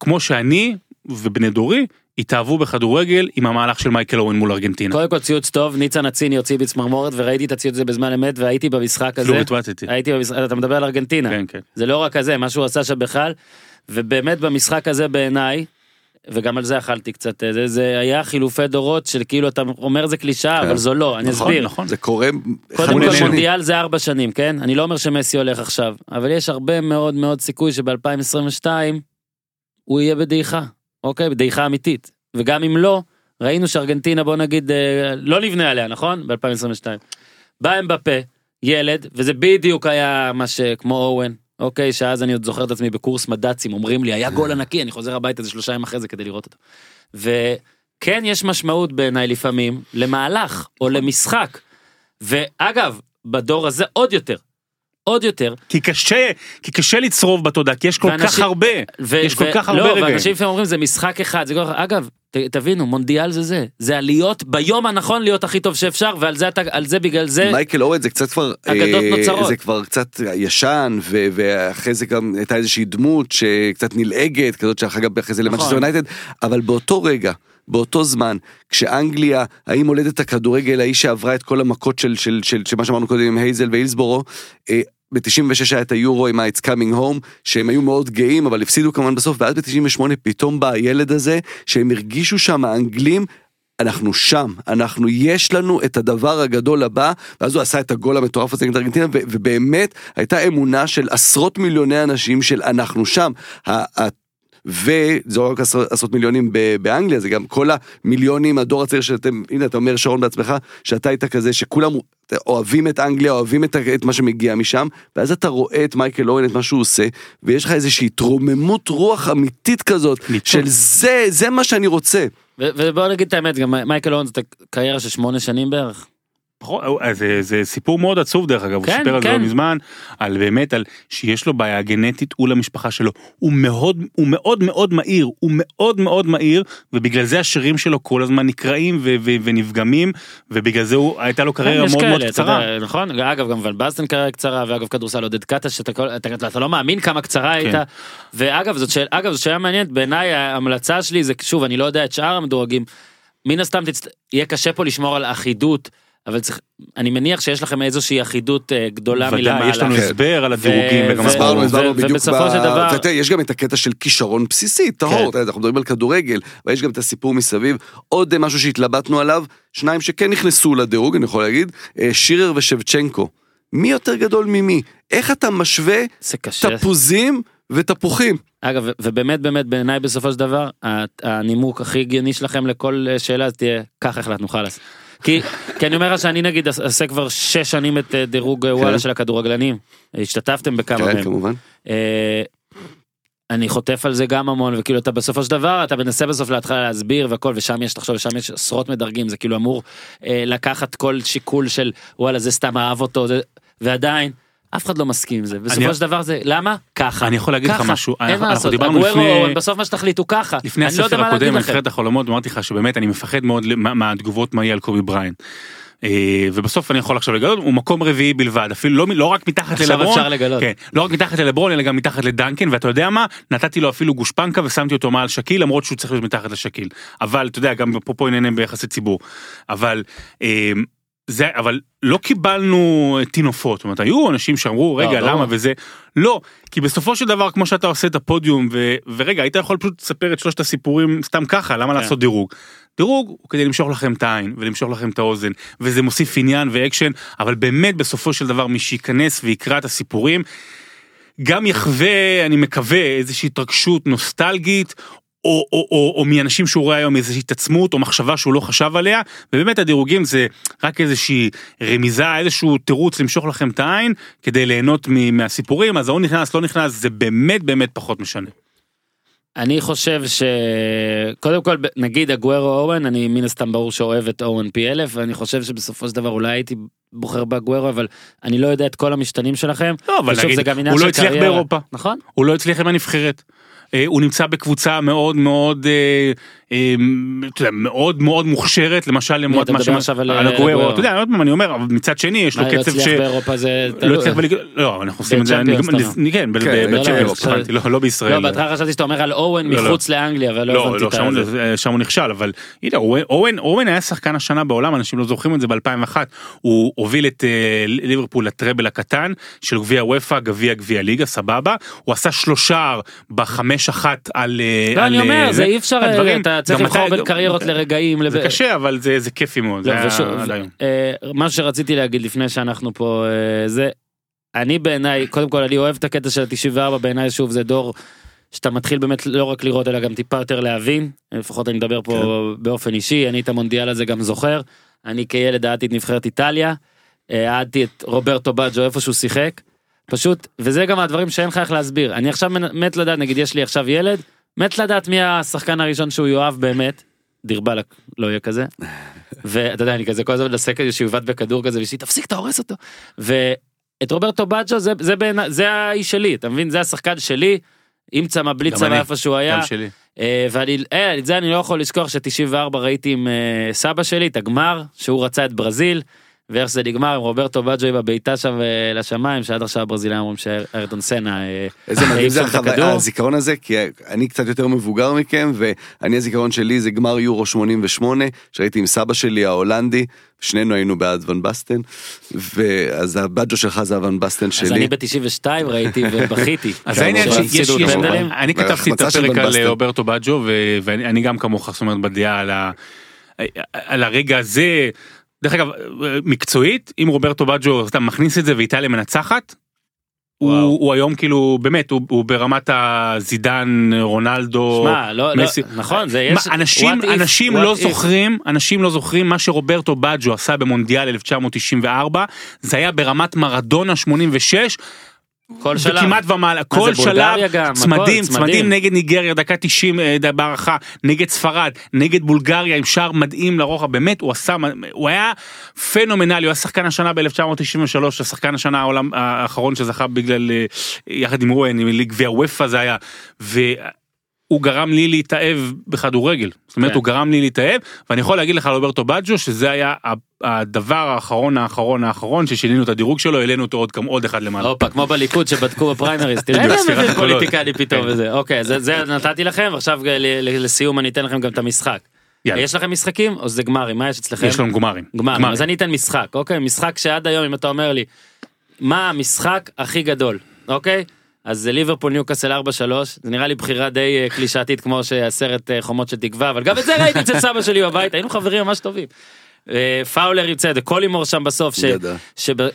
כמו שאני ובני דורי, התאהבו בכדורגל עם המהלך של מייקל אורן מול ארגנטינה. קודם כל ציוץ טוב, ניצן הציני הוציא בצמרמורת, וראיתי את הציוץ הזה בזמן אמת, והייתי במשחק הזה. לא התבטתי. אתה מדבר על ארגנטינה. כן, כן. זה לא רק הזה, מה שהוא עשה שם בכלל, ובאמת במשחק הזה בעיניי, וגם על זה אכלתי קצת, זה היה חילופי דורות של כאילו, אתה אומר זה קלישה, אבל זו לא, אני אסביר. נכון, זה קורה. קודם כל מונדיאל זה 4 שנים, כן? אני לא אומר שמסי הולך עכשיו, אבל יש הרבה מאוד מאוד סיכוי שב-2022 הוא יהיה בדעיכה, אוקיי? בדעיכה אמיתית. וגם אם לא, ראינו שארגנטינה, בוא נגיד, לא נבנה עליה, נכון? ב-2022. בא אמבפה, ילד, וזה בדיוק היה מה שכמו אוהן, אוקיי, שאז אני עוד זוכר את עצמי בקורס מדצים, אומרים לי, היה גול ענקי, אני חוזר הביתה זה 3 ימים אחרי זה כדי לראות אותו. וכן, יש משמעות בעיניי לפעמים, למהלך, או למשחק. ואגב, בדור הזה עוד יותר. כי קשה לצרוב בתודה, כי יש כל כך הרבה, יש כל כך הרבה רגעים. לא, ואנשים לפעמים אומרים, זה משחק אחד, זה כל כך, אגב, תבינו, מונדיאל זה להיות ביום הנכון להיות הכי טוב שאפשר, ועל זה בגלל זה מייקל אורן זה קצת כבר אגדות נוצרות, זה כבר קצת ישן, ואחרי זה גם הייתה איזושהי דמות שקצת נלעגת, כזאת שאחרי זה למנצ'סטר יונייטד, אבל באותו רגע באותו זמן, כשאנגליה, האם מולדת הכדורגל, האיש שעברה את כל המכות של מה שאמרנו קודם עם הייזל ואילסבורו, ב-96 היה את היורו עם ה-It's Coming Home, שהם היו מאוד גאים, אבל הפסידו כמובן בסוף, ואז ב-98 פתאום בא הילד הזה, שהם הרגישו שם האנגלים, אנחנו שם, יש לנו את הדבר הגדול הבא, ואז הוא עשה את הגול המטורף הזה נגד ארגנטינה, ובאמת הייתה אמונה של עשרות מיליוני אנשים של אנחנו שם, וזה רק 10 מיליונים באנגליה, זה גם כל המיליונים, הדור הצעיר שאתם, הנה אתה אומר שרון בעצמך, שאתה היית כזה שכולם אוהבים את אנגליה, אוהבים את מה שמגיע משם, ואז אתה רואה את מייקל אורן, את מה שהוא עושה, ויש לך איזושהי תרוממות רוח אמיתית כזאת, של זה מה שאני רוצה. ובואו נגיד את האמת, גם מייקל אורן זאת קריירה של 8 שנים בערך. זה סיפור מאוד עצוב דרך אגב, הוא סיפר על זה לא מזמן, על באמת, על שיש לו בעיה גנטית, הוא למשפחה שלו, הוא מאוד מאוד מהיר, ובגלל זה השירים שלו כל הזמן נקראים ונפגמים, ובגלל זה הייתה לו קריירה מאוד מאוד קצרה. נכון, אגב גם ון בסטן קריירה קצרה, ואגב כדורסל עודד קאטה, אתה לא מאמין כמה קצרה הייתה, ואגב זאת שאלה מעניינת, בעיניי ההמלצה שלי זה, שוב אני לא יודע את שאר המדורגים, מן הסתם יהיה קשה פה לשמור על אחידות אבל אני מניח שיש לכם איזושהי אחידות גדולה מלמעלה. יש לנו הסבר על הדירוגים. הסברנו בדיוק. יש גם את הקטע של כישרון בסיסי, טהור, אנחנו מדברים על כדורגל, ויש גם את הסיפור מסביב, עוד משהו שהתלבטנו עליו, 2 שכן נכנסו לדירוג, אני יכול להגיד, שירר ושבצ'נקו. מי יותר גדול ממי? איך אתה משווה תפוזים ותפוחים? אגב, ובאמת, בעיניי בסופו של דבר, הנימוק הכי הגיוני שלכם לכל שאלה, תהיה, כך החלטנו, חלס. כי אני אומר שאני נגיד עשה כבר 6 שנים את דירוג וואלה של הכדורגלנים, השתתפתם בכמה מהם, כמובן אני חוטף על זה גם המון, וכאילו אתה בסופו של דבר אתה מנסה בסוף להתחיל להסביר וכל, ושם יש תחשוב, ושם יש עשרות מדרגים, זה כאילו אמור לקחת כל שיקול של וואלה זה סתם אהב אותו, ועדיין אף אחד לא מסכים עם זה, בסופו של דבר זה, למה? ככה. אני יכול להגיד לך משהו, אנחנו דיברנו לפני, בסוף מה שתחליטו ככה, לפני הספר הקודם, נבחרת החלומות, אמרתי לך שבאמת אני מפחד מאוד מהתגובות מה יהיה על קובי בריין, ובסוף אני יכול עכשיו לגלות, הוא מקום רביעי בלבד, אפילו לא רק מתחת לברון, לא רק מתחת לברון, אלא גם מתחת לדנקן, ואתה יודע מה, נתתי לו אפילו גושפנקה, ושמתי אותו מעל שקיל, למרות שהוא צריך להיות מתחת לשקיל, אבל אתה יודע, גם פה עניינים ביחסי ציבור, אבל אבל לא קיבלנו תינופות, זאת אומרת, היו אנשים שאמרו, רגע, למה וזה, לא, כי בסופו של דבר, כמו שאתה עושה את הפודיום, ורגע, היית יכול פשוט לספר את 3 הסיפורים סתם ככה, למה לעשות דירוג? דירוג הוא כדי למשוך לכם את העין, ולמשוך לכם את האוזן, וזה מוסיף עניין ואקשן, אבל באמת בסופו של דבר, מי שיכנס ויקרא את הסיפורים, גם יחווה, אני מקווה, איזושהי התרגשות נוסטלגית, או מאנשים שהוא רואה היום איזושהי התעצמות, או מחשבה שהוא לא חשב עליה, ובאמת הדירוגים זה רק איזושהי רמיזה, איזשהו תירוץ למשוך לכם את העין, כדי ליהנות מהסיפורים, אז הוא נכנס, לא נכנס, זה באמת באמת פחות משנה. אני חושב שקודם כל, נגיד אגוארו אורן, אני מן הסתם ברור שאוהב את אורן פי אלף, ואני חושב שבסופו של דבר אולי הייתי בוחר באגוארו, אבל אני לא יודע את כל המשתנים שלכם. לא, אבל נגיד, הוא לא הצליח באירופה. נכון? הוא לא הצליח עם הנבחרת. הוא נמצא בקבוצה מאוד מאוד, אתה יודע, מאוד מאוד מוכשרת, למשל, למרות מה שאגוארו, אתה יודע, אני אומר, מצד שני, יש לו קצב ש... לא הצליח באירופה זה... לא, אנחנו עושים את זה, כן, בצ'מפיונס, לא בישראל. לא, בהתחלה חשבתי שאתה אומר על אוהן מחוץ לאנגליה, אבל לא הבנתי את זה. לא, שם הוא נכשל, אבל, הנה, אוהן היה שחקן השנה בעולם, אנשים לא זוכרים את זה ב-2001, הוא הוביל את ליברפול לטרבל הקטן, של גביע וופא, גביע ליגה, סבבה, הוא עשה 3 בחמש אחת על... לא, אני אומר, זה אי אפשר, אתה צריך לבחור בין קריירות לרגעים. זה קשה, אבל זה כיפי מאוד. מה שרציתי להגיד לפני שאנחנו פה, זה, אני בעיניי, קודם כל, אני אוהב את הקטע של 94, בעיניי שוב, זה דור שאתה מתחיל באמת לא רק לראות, אלא גם טיפה יותר להבין, לפחות אני מדבר פה באופן אישי, אני את המונדיאל הזה גם זוכר, אני כילד אהדתי את נבחרת איטליה, אהדתי את רוברטו באג'ו, איפה שהוא שיחק, פשוט, וזה גם הדברים שאין לך איך להסביר. אני עכשיו מת לדעת, נגיד יש לי עכשיו ילד, מת לדעת מי השחקן הראשון שהוא יואב באמת, דירבלק לא יהיה כזה, ואתה יודע, אני כזה כל הזמן עושה כזה שיובד בכדור כזה, ושאי תפסיק, אתה הורס אותו, ואת רוברטו באג'ו, זה האיש שלי, אתה מבין? זה השחקן שלי, עם צמא בלי צמא איפה שהוא היה, גם שלי. ואת זה אני לא יכול לשכוח, ש-94 ראיתי עם סבא שלי, את הגמר, שהוא רצה את ברזיל, ואיך זה נגמר עם רוברטו באג'ו עם הביתה שם לשמיים, שעד עכשיו הברזילאים אומרים שארדון סנה איזה מדהים זה הזיכרון הזה, כי אני קצת יותר מבוגר מכם, ואני הזיכרון שלי זה גמר יורו 88, שראיתי עם סבא שלי ההולנדי, שנינו היינו בעד ון בסטן, ואז הבאג'ו שלך זה הוון בסטן שלי. אז אני ב-92 ראיתי ובכיתי. אז אני כתבתי את הפרק על רוברטו באג'ו, ואני גם כמוך, זאת אומרת, בדעה על הרגע הזה, דרך אגב, מקצועית, אם רוברטו באג'ו אתה מכניס את זה ואיטליה מנצחת, הוא היום כאילו, באמת, הוא ברמת הזידן, רונלדו, שמה, לא, מסי. לא, נכון, זה יש... אנשים לא זוכרים מה שרוברטו באג'ו עשה במונדיאל 1994, זה היה ברמת מרדונה 86, כל שלב, וכמעט ומעלה, כל שלב, צמדים נגד ניגריה, דקה 90 בערכה, נגד ספרד, נגד בולגריה, עם שער מדהים לרוחב, באמת הוא היה פנומנלי, הוא היה שחקן השנה ב-1993, שחקן השנה העולם האחרון שזכה בגלל, יחד עם רואן, עם גביע וופא זה היה, והוא גרם לי להתאהב בכדורגל, זאת אומרת הוא גרם לי להתאהב, ואני יכול להגיד לך רוברטו באג'ו, שזה היה הדבר האחרון ששינינו את הדירוג שלו, העלינו אותו עוד אחד למעלה. אופה, כמו בליכוד שבדקו בפריימריז, תראה, אני מבין פוליטיקלי פתאום וזה. אוקיי, זה נתתי לכם, ועכשיו לסיום אני אתן לכם גם את המשחק. יש לכם משחקים, או זה גמרים? מה יש אצלכם? יש לנו גמרים. גמרים, אז אני אתן משחק, אוקיי? משחק שעד היום, אם אתה אומר לי, מה המשחק הכי גדול, אוקיי? אז זה ליברפול ניוקאסל 4-3, זה נראה לי בחירה די קלישאתית, כמו שהסרט חומות של תקווה, אבל גם את זה ראיתי אצל סבא שלי בבית, היינו חברים ממש טובים. פאולר יוצא, קולימור שם בסוף,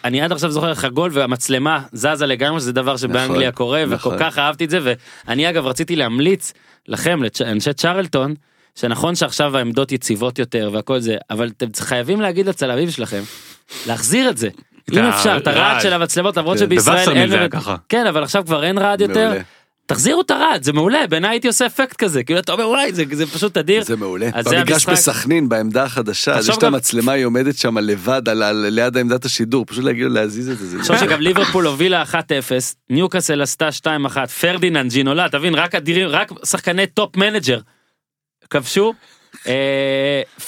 אני עד עכשיו זוכר לך גול, והמצלמה זזה לגמרי, שזה דבר שבאנגליה קורה, וכל כך אהבתי את זה, ואני אגב רציתי להמליץ לכם, לאנשי צ'רלטון, שנכון שעכשיו העמדות יציבות יותר, והכל זה, אבל אתם חייבים להגיד לצל אביב שלכם, להחזיר את זה, אם אפשר, את הרעד של המצלמות, למרות שבישראל אין... כן, אבל עכשיו כבר אין רעד יותר, תחזירו את הרד, זה מעולה, בעיני הייתי עושה אפקט כזה, כאילו אתה אומר, וואי, זה פשוט אדיר. זה מעולה. במגרש בסכנין, בעמדה החדשה, יש את המצלמה, היא עומדת שם לבד, ליד העמדת השידור, פשוט להזיז את זה. חושב שגם ליברפול הובילה 1-0, ניוקאסל עשתה 2-1, פרדיננד, ג'ינולה, תבין, רק אדירים, רק שחקני טופ מנג'ר, כבשו,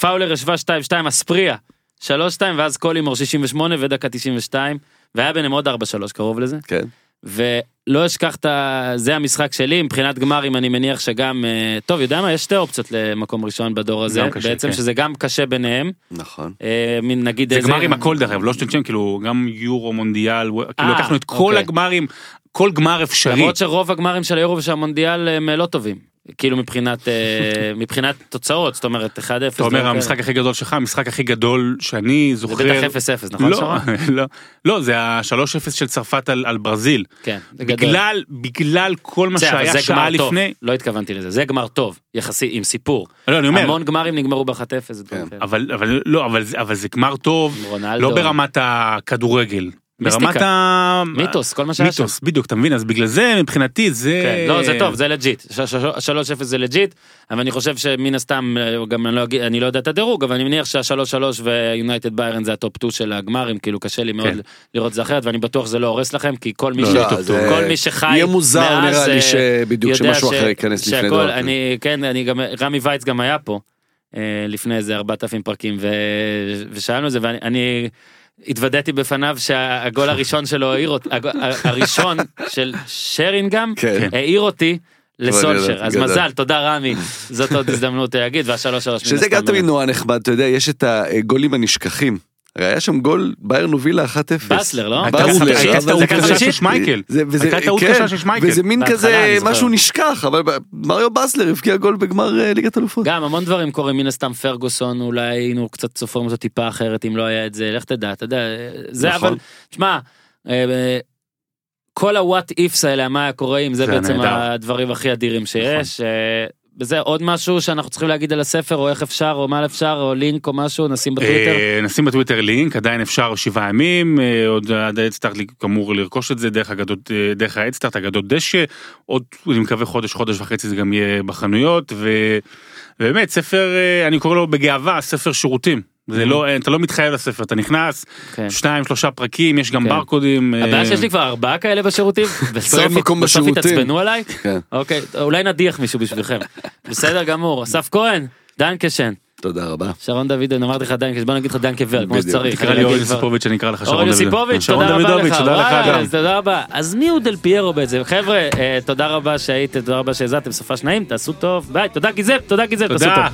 פאולר השווה 2-2, אספריה, 3-2, ואז קולימור 68 ודקה 92, והיה ביניהם עוד 4-3, קרוב לזה. כן. ולא אשכח את זה המשחק שלי, מבחינת גמרים אני מניח שגם, טוב, יודע מה, יש שתי אופציות למקום ראשון בדור הזה, בעצם שזה גם קשה ביניהם. נכון. נגיד איזה... זה גמרים הכל דרך, אבל לא שתנשם, כאילו, גם יורו, מונדיאל, כאילו, לקחנו את כל הגמרים, כל גמר אפשרי. למרות שרוב הגמרים של היורו ושל המונדיאל הם לא טובים. כאילו מבחינת תוצאות, זאת אומרת 1-0. אתה אומר המשחק הכי גדול שלך, המשחק הכי גדול שאני זוכר. זה בטח 0-0, נכון? לא, זה ה-3-0 של צרפת על ברזיל. כן, זה גדול. בגלל כל מה שהיה שעה לפני. לא התכוונתי לזה, זה גמר טוב, יחסי עם סיפור. המון גמרים נגמרו ב-1-0. אבל זה גמר טוב, לא ברמת הכדורגל. ברמת המיתוס, כל מה שהיה שם. מיתוס, בדיוק, אתה מבין, אז בגלל זה, מבחינתי, זה... לא, זה טוב, זה לג'יט. 3-0 זה לג'יט, אבל אני חושב שמן הסתם, גם אני לא יודע את הדירוג, אבל אני מניח שה-3-3 ויונייטד ביירן זה הטופ-2 של הגמרים, כאילו קשה לי מאוד לראות זה אחרת, ואני בטוח שזה לא הורס לכם, כי כל מי שחי... יהיה מוזר, נראה לי, שבדיוק שמשהו אחר ייכנס לפני דבר. כן, אני גם... רמי וייץ גם היה פה, לפני איזה 4,000 פרקים, ושאלנו זה, ואני... התוודעתי בפניו שהגול הראשון שלו העיר אותי, הראשון של שרינג'ם, העיר אותי לסולשר, אז מזל, תודה רמי, זאת עוד הזדמנות להגיד, וה3-3 שזה גם תמיד נורא נחמד, אתה יודע, יש את הגולים הנשכחים, היה שם גול ביירן הובילה 1-0. בסלר, לא? בסלר. הייתה טעות קשה של שמייקל. וזה מין כזה משהו נשכח, אבל מריו בסלר הבקיע גול בגמר ליגת אלופות. גם המון דברים קורים, מן הסתם פרגוסון, אולי היינו קצת סופרים אותו טיפה אחרת, אם לא היה את זה, לך תדע, אתה יודע. זה אבל, תשמע, כל ה-what ifs האלה, מה הקוראים, זה בעצם הדברים הכי אדירים שיש. וזה עוד משהו שאנחנו צריכים להגיד על הספר, או איך אפשר, או מה אפשר, או לינק, או משהו, נשים בטוויטר? נשים בטוויטר לינק, עדיין אפשר 7 ימים, עוד עד האדסטארט כאמור לרכוש את זה, דרך האדסטארט, אגדות דשא, עוד, אני מקווה חודש וחצי, זה גם יהיה בחנויות, ובאמת, ספר, אני קורא לו בגאווה, ספר שירותים. זה לא, אתה לא מתחייב לספר, אתה נכנס, 2-3 פרקים, יש גם ברקודים. הבעיה שיש לי כבר 4 כאלה בשירותים, בסוף התעצבנו עליי. אוקיי, אולי נדיח מישהו בשבילכם. בסדר גמור, אסף כהן, דן קשן. תודה רבה. שרון דוידון, אמרתי לך דן קשן, בוא נגיד לך דן קבר, כמו שצריך. תקרא לי אורי יוסיפוביץ', אני אקרא לך שרון דוידון. אורי יוסיפוביץ', תודה רבה לך. תודה רבה. אז מי הוא דל פיירו בעצם? חבר'ה, תודה רבה שהייתם, תודה רבה שהזעתם, סופה שניים, תעשו טוב. ביי, תודה גיזפ, תודה גיזפ, תעשו טוב.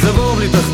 Забыл ли ты